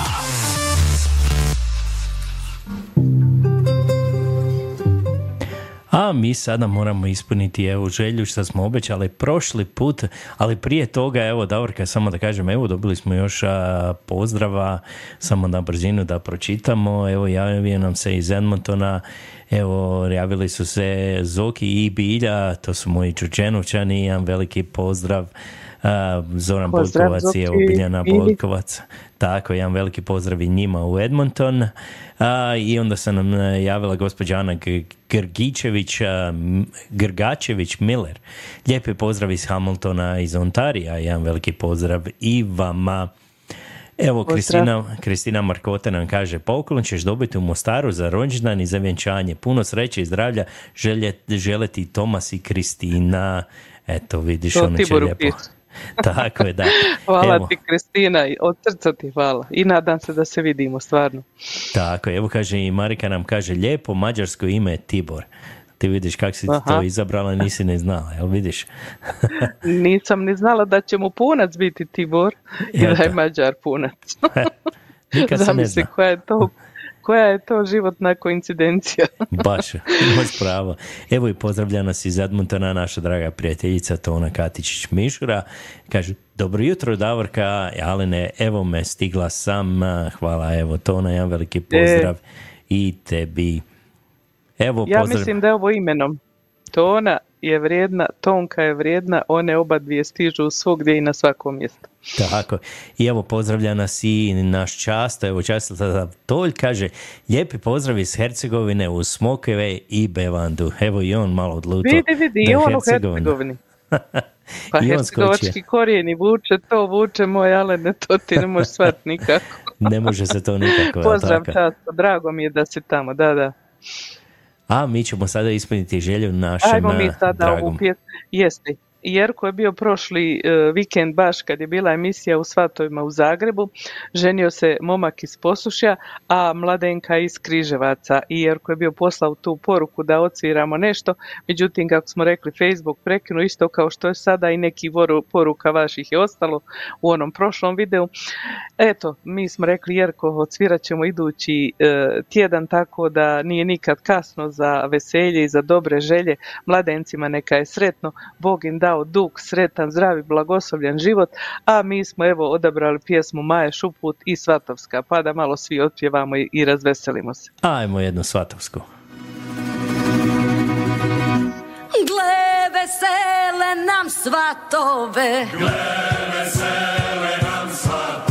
A mi sada moramo ispuniti evo želju što smo obećali prošli put, ali prije toga, evo Davorka, samo da kažem, evo dobili smo još a, pozdrava, samo na brzinu da pročitamo, evo javio nam se iz Edmontona, evo javili su se Zoki i Bilja, to su moji Čučenovčani, jedan veliki pozdrav. Uh, Zoran pozdrav, Bulkovac i evo Biljana Bulkovac, tako, jedan veliki pozdrav i njima u Edmonton. Uh, i onda se nam javila gospođa Ana Gr- Grgičević uh, Grgačević-Miller, lijepi pozdrav iz Hamiltona, iz Ontarija, jedan veliki pozdrav i vama. Evo, Kristina, Kristina Markotere nam kaže, poklon ćeš dobiti u Mostaru za rođendan i za vjenčanje, puno sreće i zdravlja, želje, žele ti Tomas i Kristina. Eto, vidiš, to ono će lijepo pis. Tako je, da. Hvala evo. Ti Kristina, od srca ti hvala i nadam se da se vidimo stvarno. Tako je, evo kaže i Marika nam kaže, lijepo mađarsko ime je Tibor. Ti vidiš kako si Aha. to izabrala, nisi ne znala, jel vidiš? Nisam ni znala da će mu punac biti Tibor i eto. Da je Mađar punac. Nikad se ne zna. Koja je to... Koja je to životna koincidencija? Baš, imaš pravo. Evo i pozdravlja nas iz Edmontona naša draga prijateljica Tona Katičić-Mišura. Kaže, dobro jutro Davorka, ali ne, evo me stigla sam. Hvala, evo Tona, jedan veliki pozdrav e, i tebi. Evo, ja pozdrav. Mislim da je ovo imenom. Tona je vrijedna, Tonka je vrijedna, one oba dvije stižu svugdje i na svakom mjestu. Tako, i evo pozdravlja nas i naš Často, evo Často Tolj kaže, lijepi pozdrav iz Hercegovine u Smokeve i Bevandu. Evo i on malo odluto. Vidi, vidi, i on u Hercegovini. Pa hercegovački korijeni vuče, to vuče moj, ali ne, to ti ne može shvatiti nikako. Ne može se to nikako. Pozdrav Často, drago mi je da si tamo, da, da. A mi ćemo sada ispuniti želju našem dragom. Ajmo mi sada ovu pjesmu. Jeste, Jerko je bio prošli vikend baš kad je bila emisija u Svatovima u Zagrebu, ženio se momak iz Posušja, a mladenka iz Križevaca, i Jerko je bio poslao tu poruku da odsviramo nešto, međutim kako smo rekli Facebook prekinu, isto kao što je sada i neki poruka vaših je ostalo u onom prošlom videu. Eto, mi smo rekli Jerko odsvirat ćemo idući e, tjedan, tako da nije nikad kasno za veselje i za dobre želje. Mladencima neka je sretno, Bog im dao dug, sretan, zdravi, blagoslovljen život, a mi smo evo odabrali pjesmu Maje Šuput i Svatovska, pa da malo svi otpjevamo i, i razveselimo se. Ajmo jednu svatovsku. Gle vesele nam svatove, gle vesele nam svatove,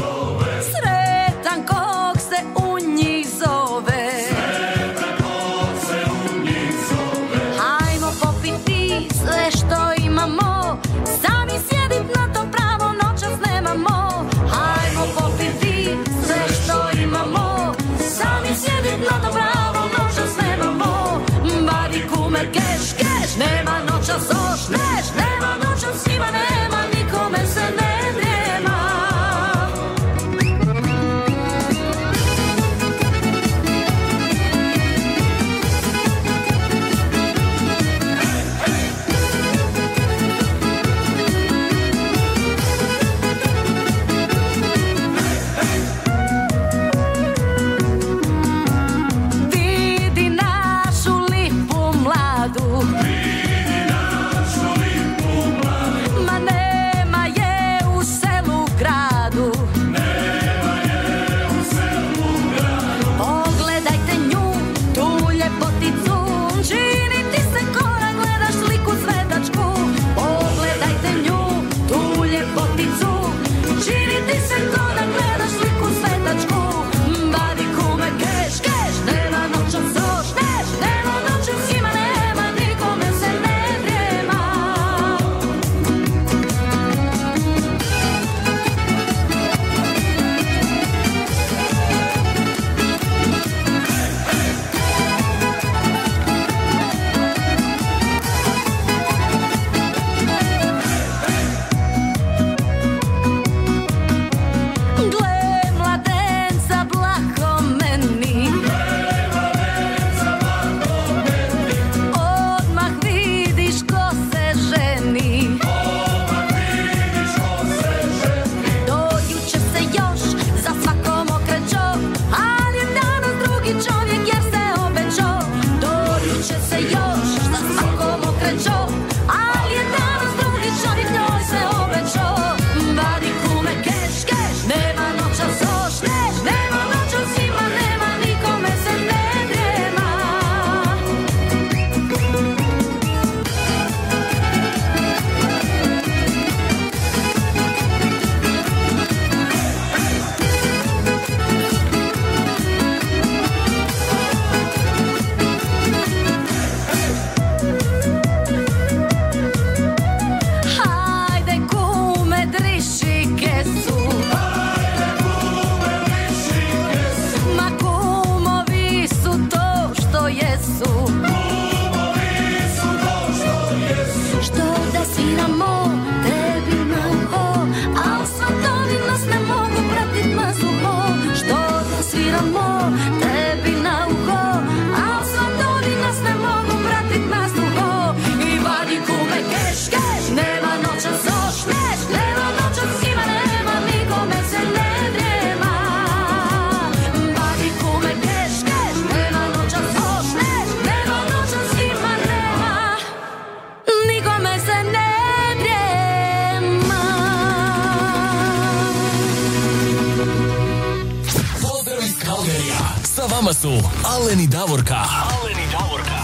Aleni Davorka. Aleni Davorka.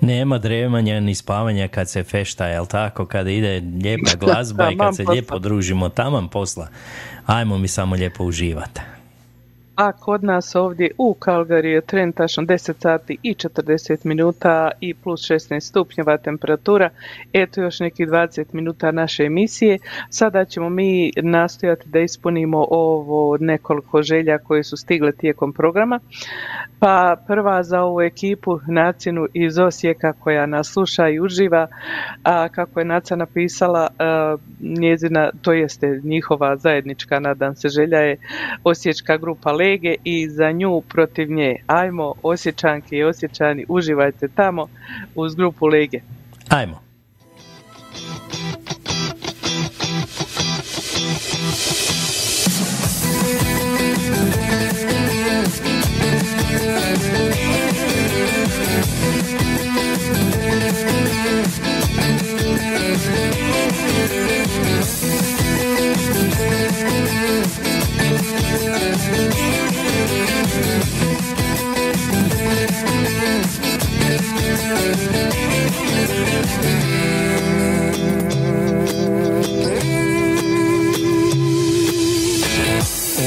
Nema dremanja ni spavanja kad se fešta, jel tako? Kada ide lijepa glazba i kad se lijepo družimo, taman posla. Ajmo mi samo lijepo uživati. A kod nas ovdje u Calgaryju je trenutačno deset sati i četrdeset minuta i plus šesnaest stupnjeva temperatura. Eto još nekih dvadeset minuta naše emisije. Sada ćemo mi nastojati da ispunimo ovo nekoliko želja koje su stigle tijekom programa. Pa prva za ovu ekipu, Nacinu iz Osijeka koja nas sluša i uživa. A kako je Naca napisala, njezina, to jeste njihova zajednička, nadam se, želja je osječka grupa Lege i za nju protiv nje. Ajmo, Osječanke i Osječani, uživajte tamo uz grupu Lege. Ajmo.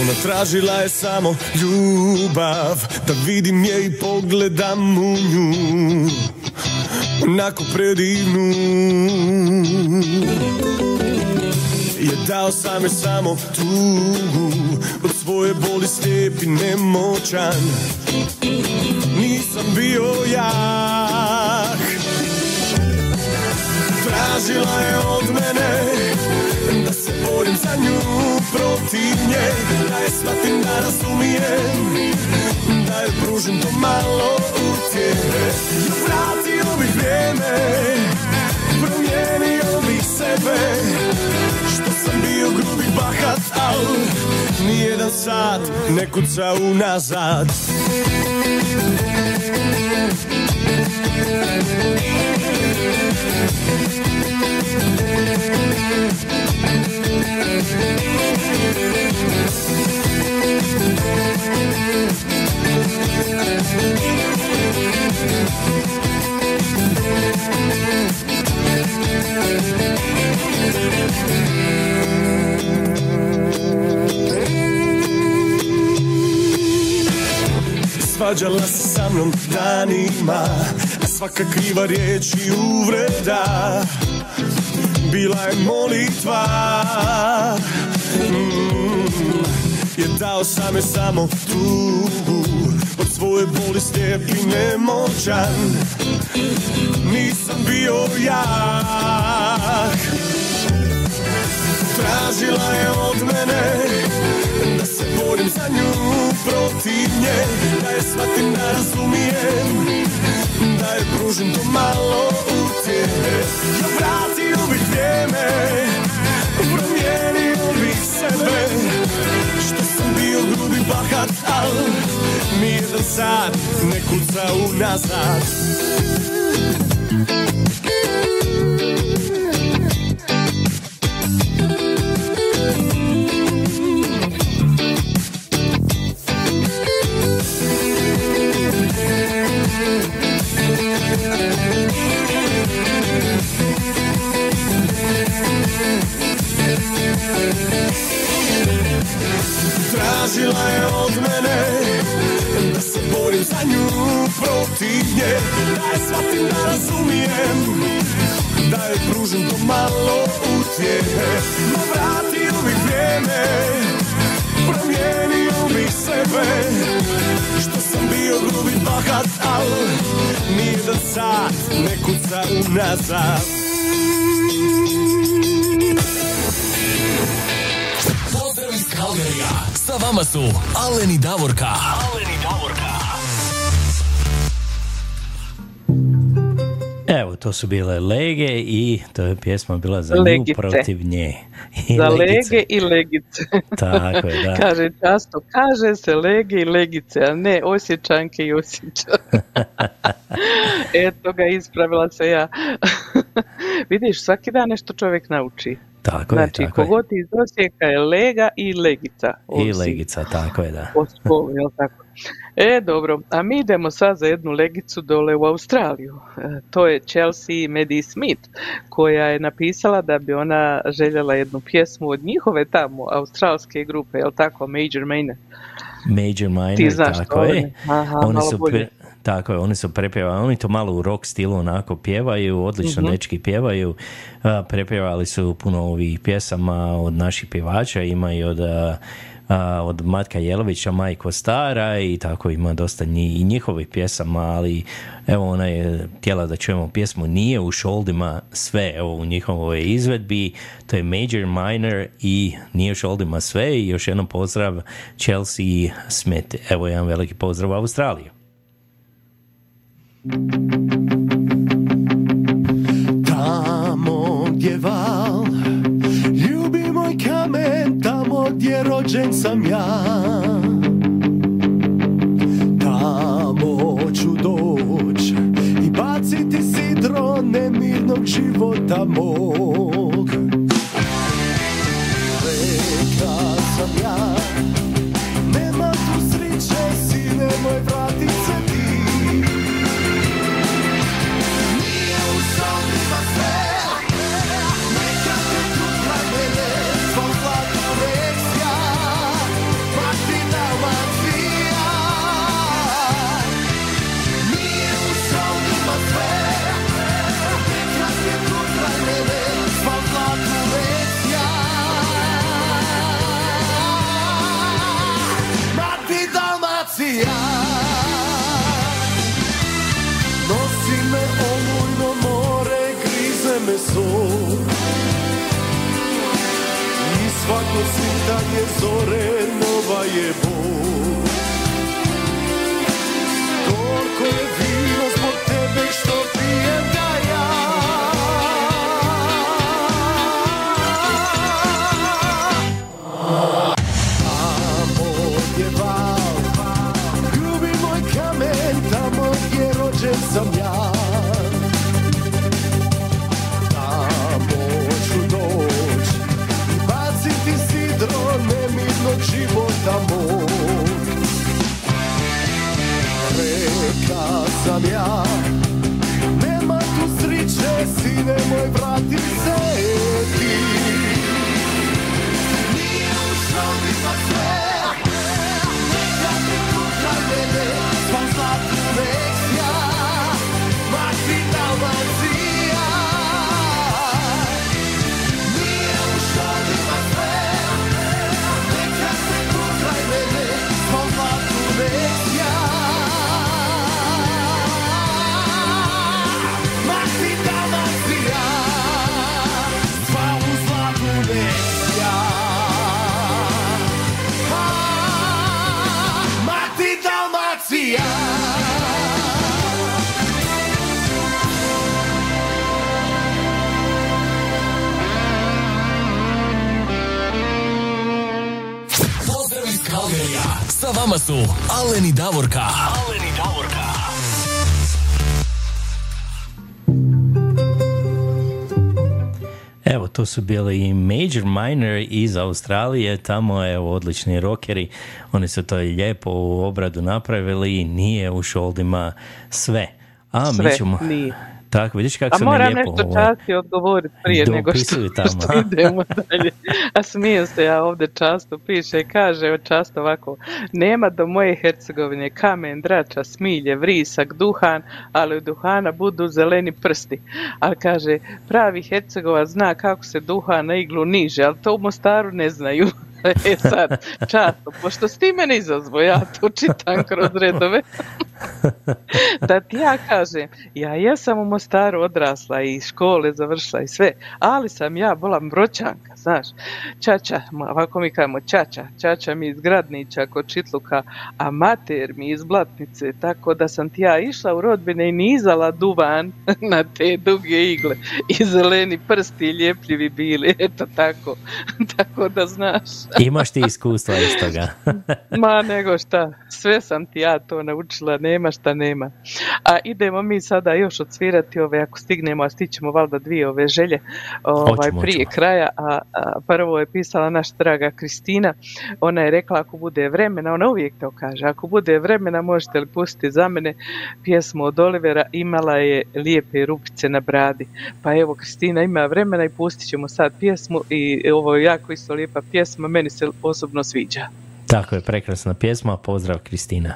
Ona tražila je samo ljubav, da vidim je i pogledam u nju, onako predivnu. Je dao sam je samo tugu, od svoje boli slijep i nemoćan, nisam bio jak. Tražila je od mene da se borim za nju protiv nje, da je shvatim, da razumijem, da je pružim to malo utjehe. Vratio bih vrijeme, promijenio bih sebe, što sam bio grubi bahat, al nijedan sat ne kuca unazad. Svađala se sa mnom danima, a svaka kriva riječ i uvreda bila je molitva. Mm, je dao sam je samo tugu, od svoje boli slijep i nemoćan, nisam bio jak. Tražila je od mene da se borim za nju protiv nje, da je shvatim, da razumijem, da je pružim to malo utjehe. Ja vratio bih vrijeme, promijenio bih sebe, što sam bio grubi bahat, al nijedan sad ne kuca unazad. Tražila je od mene da se borim za nju protiv nje, da je shvatim, da razumijem, da je pružim to malo utjehe. No vratio bih vrijeme, promijenio bih sebe, što sam bio grubi bahat, al nijedan sat ne kuca unazad. Pozdrav iz Calgaryja. Sa vama su Alen i Davorka. Alen i Davorka. Evo, to su bile Lege i to je pjesma bila za Legice. Nju protiv nje. I za Legice. Lege i Legice. Tako je, da. Kaže často, kaže se Lege i Legice, a ne Osječanke i Osječanke. Eto ga, ispravila se ja. Vidiš, svaki dan nešto čovjek nauči. Tako je, znači, tako je. Znači, kogod iz Osijeka je Lega i Legica. Ovisi. I Legica, tako je, da. Ospoli, jel tako? E, dobro, a mi idemo sad za jednu Legicu dole u Australiju. E, to je Chelsea Maddie Smith, koja je napisala da bi ona željela jednu pjesmu od njihove tamo, australske grupe, jel tako, Major Minor. Major Minor, tako je. Aha, oni malo su bolje. Tako je, oni su prepjevali, oni to malo u rock stilu onako pjevaju, odlično mm-hmm. dečki pjevaju, a, prepjevali su puno ovih pjesama od naših pjevača, ima i od, a, a, od Matka Jelovića, Majko Stara i tako, ima dosta njih, i njihovih pjesama, ali evo ona je htjela da čujemo pjesmu Nije u šoldima sve, evo u njihovoj izvedbi, to je Major Minor i Nije u šoldima sve i još jednom pozdrav Chelsea Smith, evo jedan veliki pozdrav u Australiju. Tamo gdje val ljubi moj kamen, tamo gdje rođen sam ja, tamo ću doć i baciti sidro nemirnog života mog. Reka sam ja, nema tu sriće, sine moj vratit se. Nosi me olujno more, grize me sol i svako svitanje zore nova je bol. Gorko je vino zbog tebe što pijem ga ja, sam ja, tamo ću doć i baciti sidro nemirnog života mog. Reka sam ja, nema tu sriće, sine moj vrati se ti. Nije u šoldima sve, neka ti kutra mene, svom zlatu veksja. Sa vama su Alen i Davorka. Alen i Davorka. Evo, to su bili i Major Minor iz Australije, tamo je odlični rockeri, oni su to lijepo u obradu napravili i Nije u šoldima sve. A sve mi ćemo... Nije. Tako, vidiš kako sam lijepo... A moram nešto časti odgovoriti prije nego što, što idemo dalje. A smijem se ja ovdje často, piše, kaže často ovako, nema do moje Hercegovine kamen, drača, smilje, vrisak, duhan, ali u duhana budu zeleni prsti. Ali kaže, pravi Hercegova zna kako se duha na iglu niže, ali to u Mostaru ne znaju. E sad, často, pošto s time ne izazvo, ja to čitam kroz redove. Da ti ja kažem, ja jesam u Mostaru odrasla i škole završila i sve, ali sam ja bila Broćanka, znaš, čača, ovako mi kajemo čača, čača mi iz Gradnića kod Čitluka, a mater mi iz Blatnice, tako da sam ti ja išla u rodbine i nizala duvan na te duge igle i zeleni prsti ljepljivi bili, eto tako, tako da znaš. Imaš ti iskustva iz toga? Ma nego šta, sve sam ti ja to naučila, nema šta nema. A idemo mi sada još odsvirati ove, ako stignemo, a stićemo valjda dvije ove želje ovaj, oćemo, prije oćemo. kraja. A, a prvo je pisala naša draga Kristina, ona je rekla ako bude vremena, ona uvijek to kaže, ako bude vremena možete li pustiti za mene pjesmu od Olivera, imala je lijepe rupice na bradi. Pa evo Kristina ima vremena i pustit ćemo sad pjesmu i ovo je jako isto lijepa pjesma, meni se osobno sviđa. Tako je, prekrasna pjesma, pozdrav Kristina.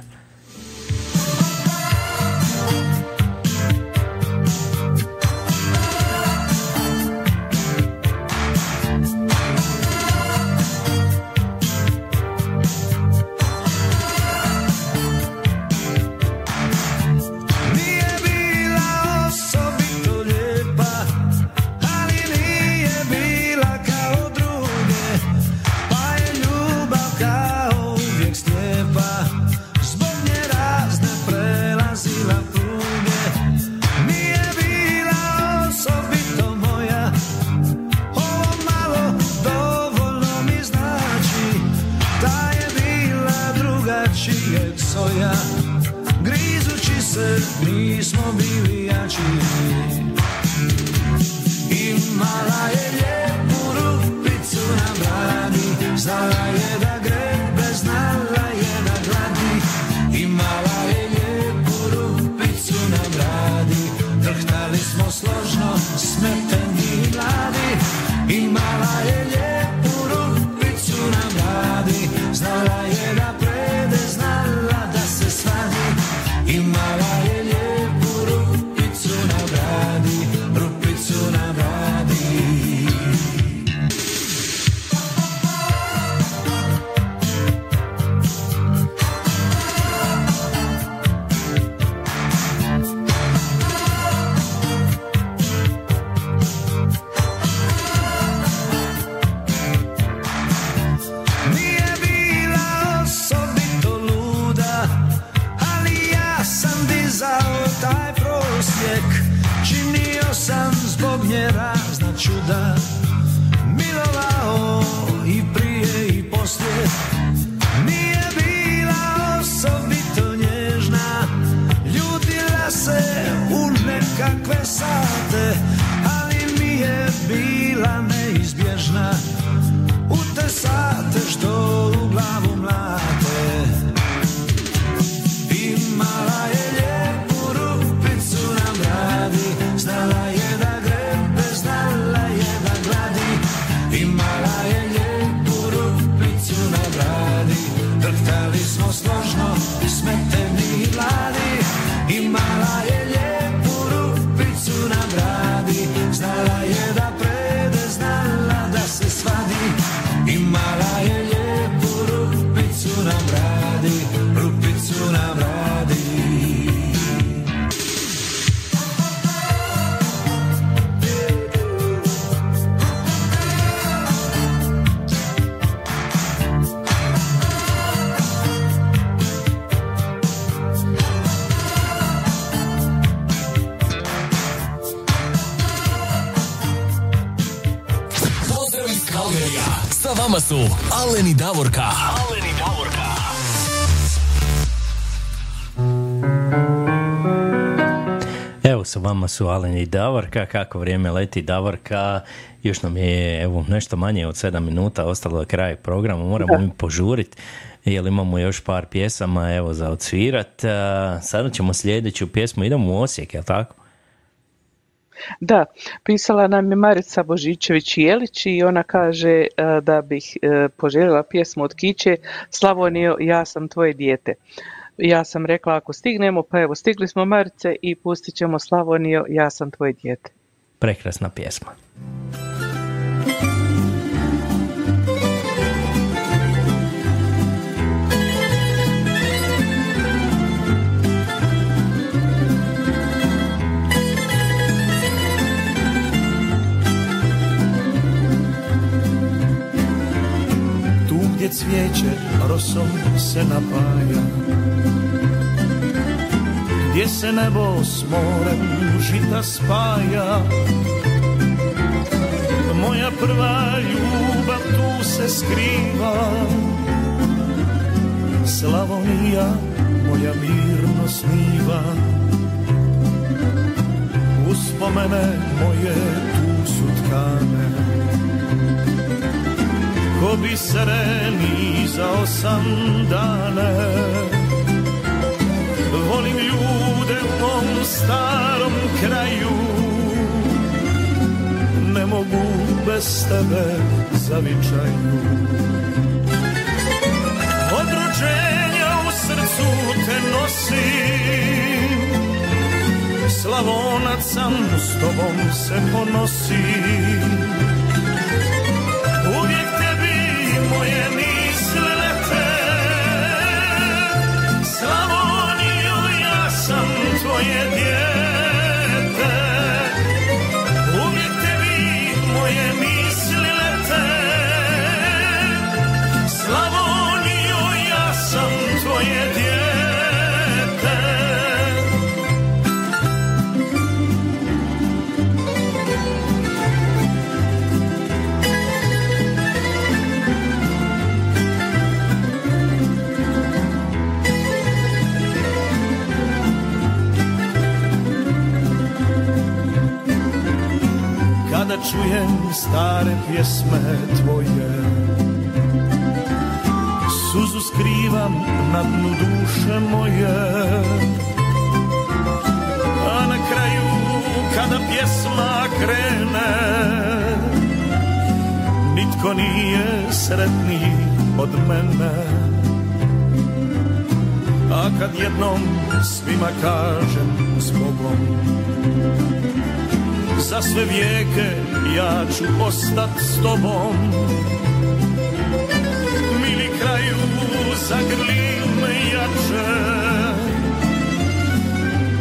Aleni Davorka. Aleni Davorka. Evo sa vama su Aleni i Davorka, kako vrijeme leti Davorka. Još nam je evo nešto manje od sedam minuta ostalo je kraj programa, moramo mi požuriti jer imamo još par pjesama evo za odsvirat. Sada ćemo sljedeću pjesmu, idemo u Osijek, je li tako? Da, pisala nam je Marica Božičević-Jelić i ona kaže uh, da bih uh, poželjela pjesmu od Kiće Slavonijo, ja sam tvoje dijete. Ja sam rekla ako stignemo, pa evo stigli smo Marice i pustit ćemo Slavonijo, ja sam tvoje dijete. Prekrasna pjesma. Cvijeće rosom se napaja, gdje se nebo s morem žita spaja. Moja prva ljubav tu se skriva, Slavonija moja mirno sniva. Uspomene moje tu su tkane, ko bi sreni za osam dana. Volim ljude u mom starom kraju, ne mogu bez tebe zavičaju. srcu te nosim, Slavonac sam, s tobom se ponosim. Uvijek tebi moje misle lete, Slavonijo, ja sam tvoje dijete. Uvijek tebi moje misle lete, Slavonijo, ja sam tvoje dijete. Kada čujem stare pjesme tvoje, suzu skrivam na dnu duše moje. A na kraju kada pjesma krene, nitko nije sretniji od mene. A kad jednom svima kažem s Bogom, za sve vijeke ja ću ostat s tobom. Mili kraju, zagrli me jače,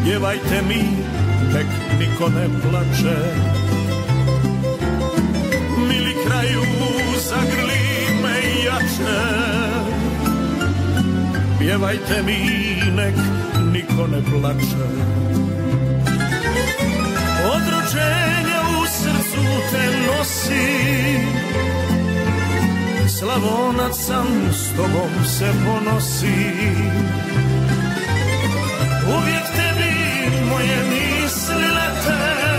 pjevajte mi, nek niko ne plače. Mili kraju, zagrli me jače, pjevajte mi, nek niko ne plače. Odrođenja u srcu te nosim, Slavonac sam, s tobom se ponosim. Uvijek tebi moje misli lete,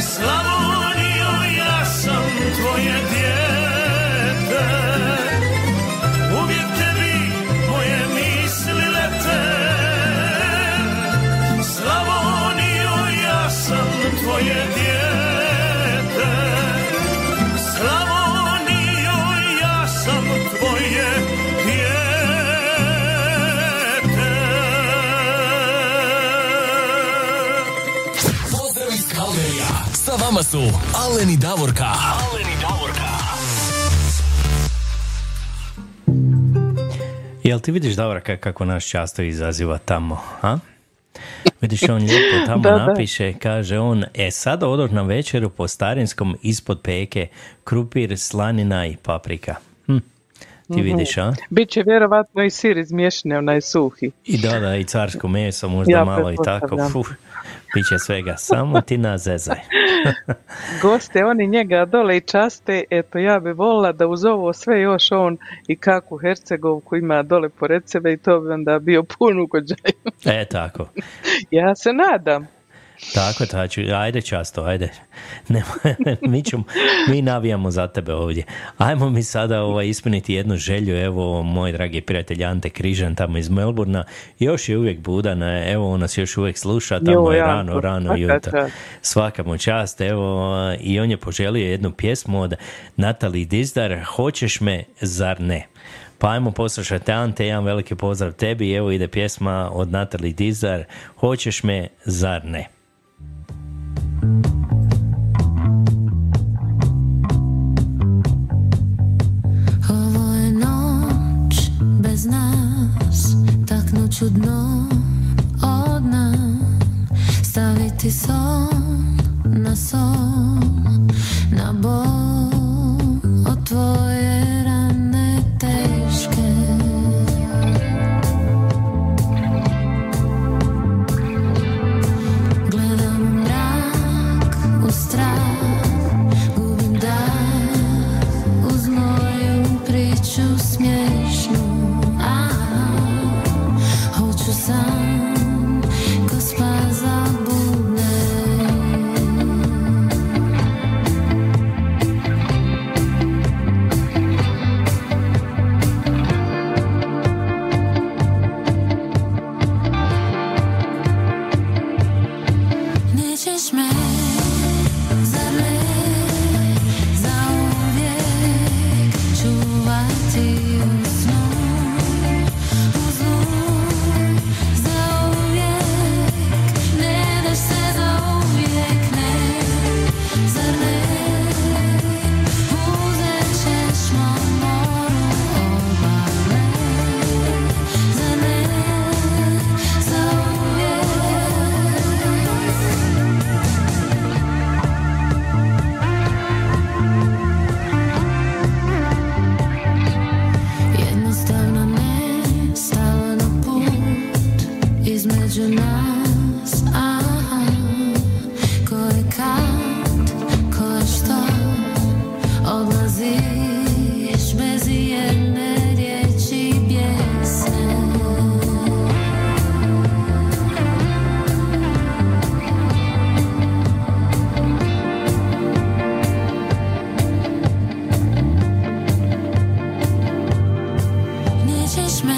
Slavonijo, ja sam tvoje dijete. Uvijek tebi moje misli lete, tvoje dijete. Slavonijo, ja sam tvoje dijete. Pozdrav iz Calgaryja. Sa vama su Alen i Davorka. Alen i Davorka. Jel ti vidiš, Davorka, kako naš často izaziva tamo, a? Vidiš, on lijepo tamo da, napiše, da. Kaže on, e sada odoh na večeru po starinskom ispod peke, krupir, slanina i paprika. Hm. Ti mm-hmm. vidiš, a? Biće vjerovatno i sir izmješne, onaj suhi. I da, da, i carsko meso, možda ja malo i tako. Fuh, biće svega, samo ti nazezaj. Goste, oni njega dole i časte, eto ja bi volila da uz ovo sve još on i kakvu Hercegovku ima dole pored sebe i to bi onda bio pun ugođaj. E, tako. Ja se nadam. Tako, taču, ajde často, ajde. Nema, mi, ćemo, mi navijamo za tebe ovdje. Ajmo mi sada ovaj, ispuniti jednu želju, evo moj dragi prijatelj Ante Križan tamo iz Melburna, još je uvijek budan, evo on nas još uvijek sluša, tamo jo, je jako, rano, rano jutro. Svaka mu čast, evo, i on je poželio jednu pjesmu od Natali Dizdar, Hoćeš me, zar ne? Pa ajmo poslušati, Ante, jedan veliki pozdrav tebi, evo ide pjesma od Natali Dizdar, Hoćeš me, zar ne? Ovo je noć bez nas, taknu ću dno od nam, staviti son na son, na bol od tvoje rane teške. Strah, gubim dah uz moju priču smiješnu. Aha, hoću sam ko spaza budne. između nas, aha, koje kad, koje što, odlaziš bez jedne riječi pjesme. Nećeš me.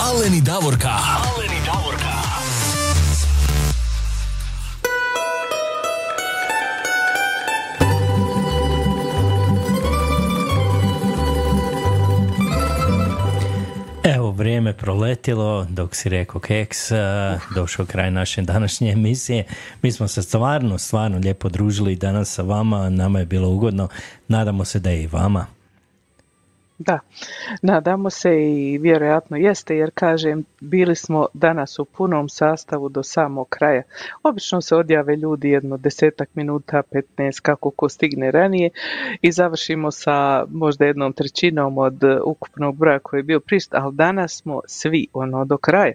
Aleni Davorka. Aleni Davorka. Evo, vrijeme proletilo, dok si rekao keks, došao kraj naše današnje emisije. Mi smo se stvarno, stvarno lijepo družili danas sa vama, nama je bilo ugodno, nadamo se da je i vama. Da, nadamo se i vjerojatno jeste, jer kažem, bili smo danas u punom sastavu do samog kraja. Obično se odjave ljudi jedno desetak minuta, petnaest, kako ko stigne ranije, i završimo sa možda jednom trećinom od ukupnog broja koji je bio prisutan, ali danas smo svi ono do kraja.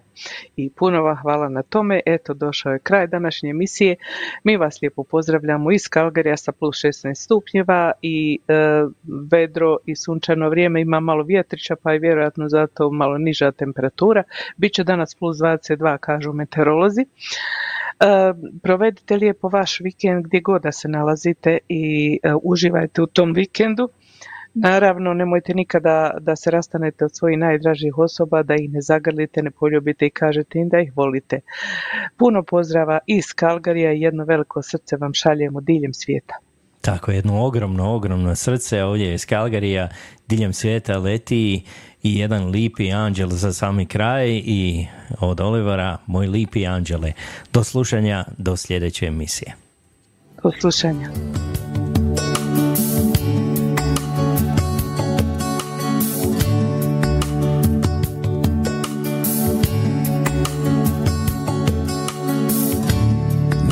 I puno vam hvala na tome. Eto, došao je kraj današnje emisije. Mi vas lijepo pozdravljamo iz Calgaryja sa plus šesnaest stupnjeva i e, vedro i sunčano vrijeme. Ima malo vjetrića, pa je vjerojatno zato malo niža temperatura. Biće danas plus dvadeset dva, kažu meteorolozi. E, provedite lijepo vaš vikend gdje god da se nalazite i e, uživajte u tom vikendu. Naravno, nemojte nikada da se rastanete od svojih najdražih osoba, da ih ne zagrlite, ne poljubite i kažete im da ih volite. Puno pozdrava iz Calgaryja i jedno veliko srce vam šaljemo diljem svijeta. Tako, jedno ogromno, ogromno srce ovdje iz Calgaryja, diljem svijeta leti i jedan lipi anđel za sami kraj i od Olivera, moj lipi anđele. Do slušanja, do sljedeće emisije. Do slušanja.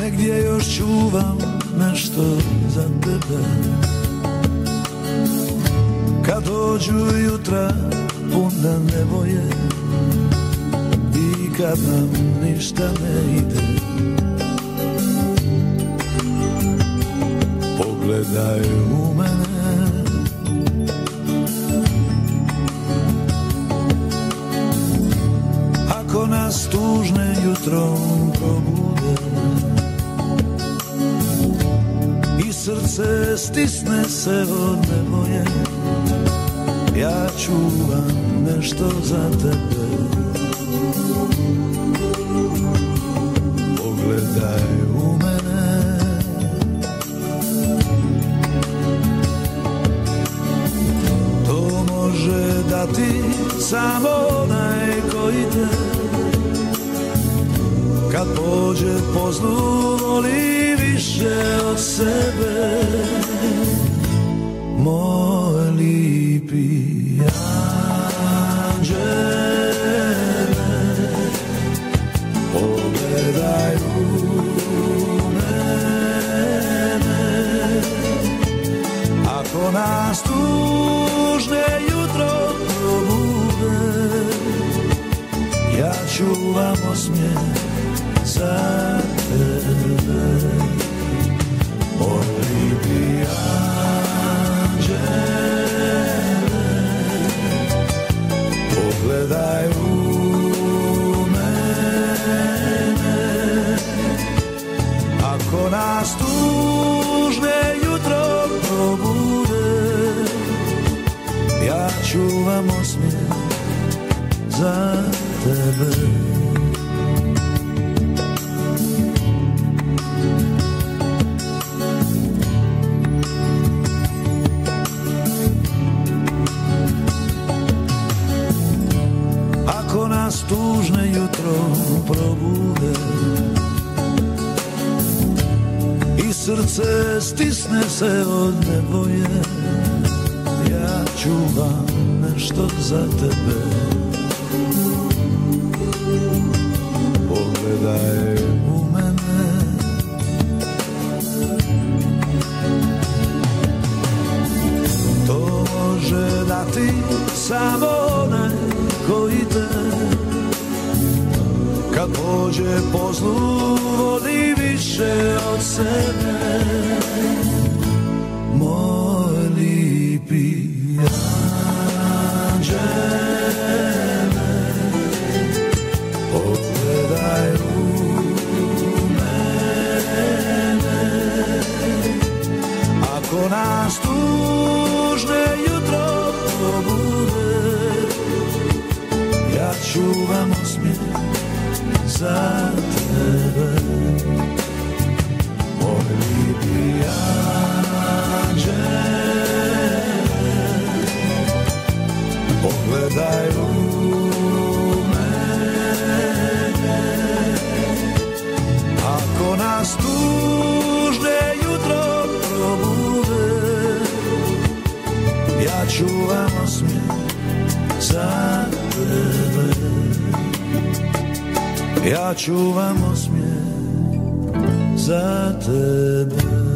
Negdje još čuvam nešto za tebe, kad dođu jutra puna nebo je i kad nam ništa ne ide. Pogledaj u mene, tužne jutrom probude i srce stisne se od nemoje. Ja čuvam nešto za tebe. Pogledaj u mene. To može dati samo onaj koji te kad pođe po zlu voli više od sebe. Moje lipi anđele, pogledaj u mene. Ako nas tužne jutro probude, ja čuvam osmijeh za tebe. Moje lipi pogledaj u mene. Ako nas tužne jutro probude, ja čuvam osmijeh za tebe. Tužne jutro probude i srce stisne se od neboje. Ja čuvam nešto za tebe. Pogledaj u mene. To može dati samo onaj koji te kad pođe po zlu vodi više od sebe. Moj lipi anđele, pogledaj u mene. Ako nas tužne jutro probude, ja čuvam osmijeh za tebe. Moj lipi anđele, pogledaj u mene. Ako nas tužne jutro probude, ja čuvam osmijeh za tebe. Ja čuvam osmijeh za tebe.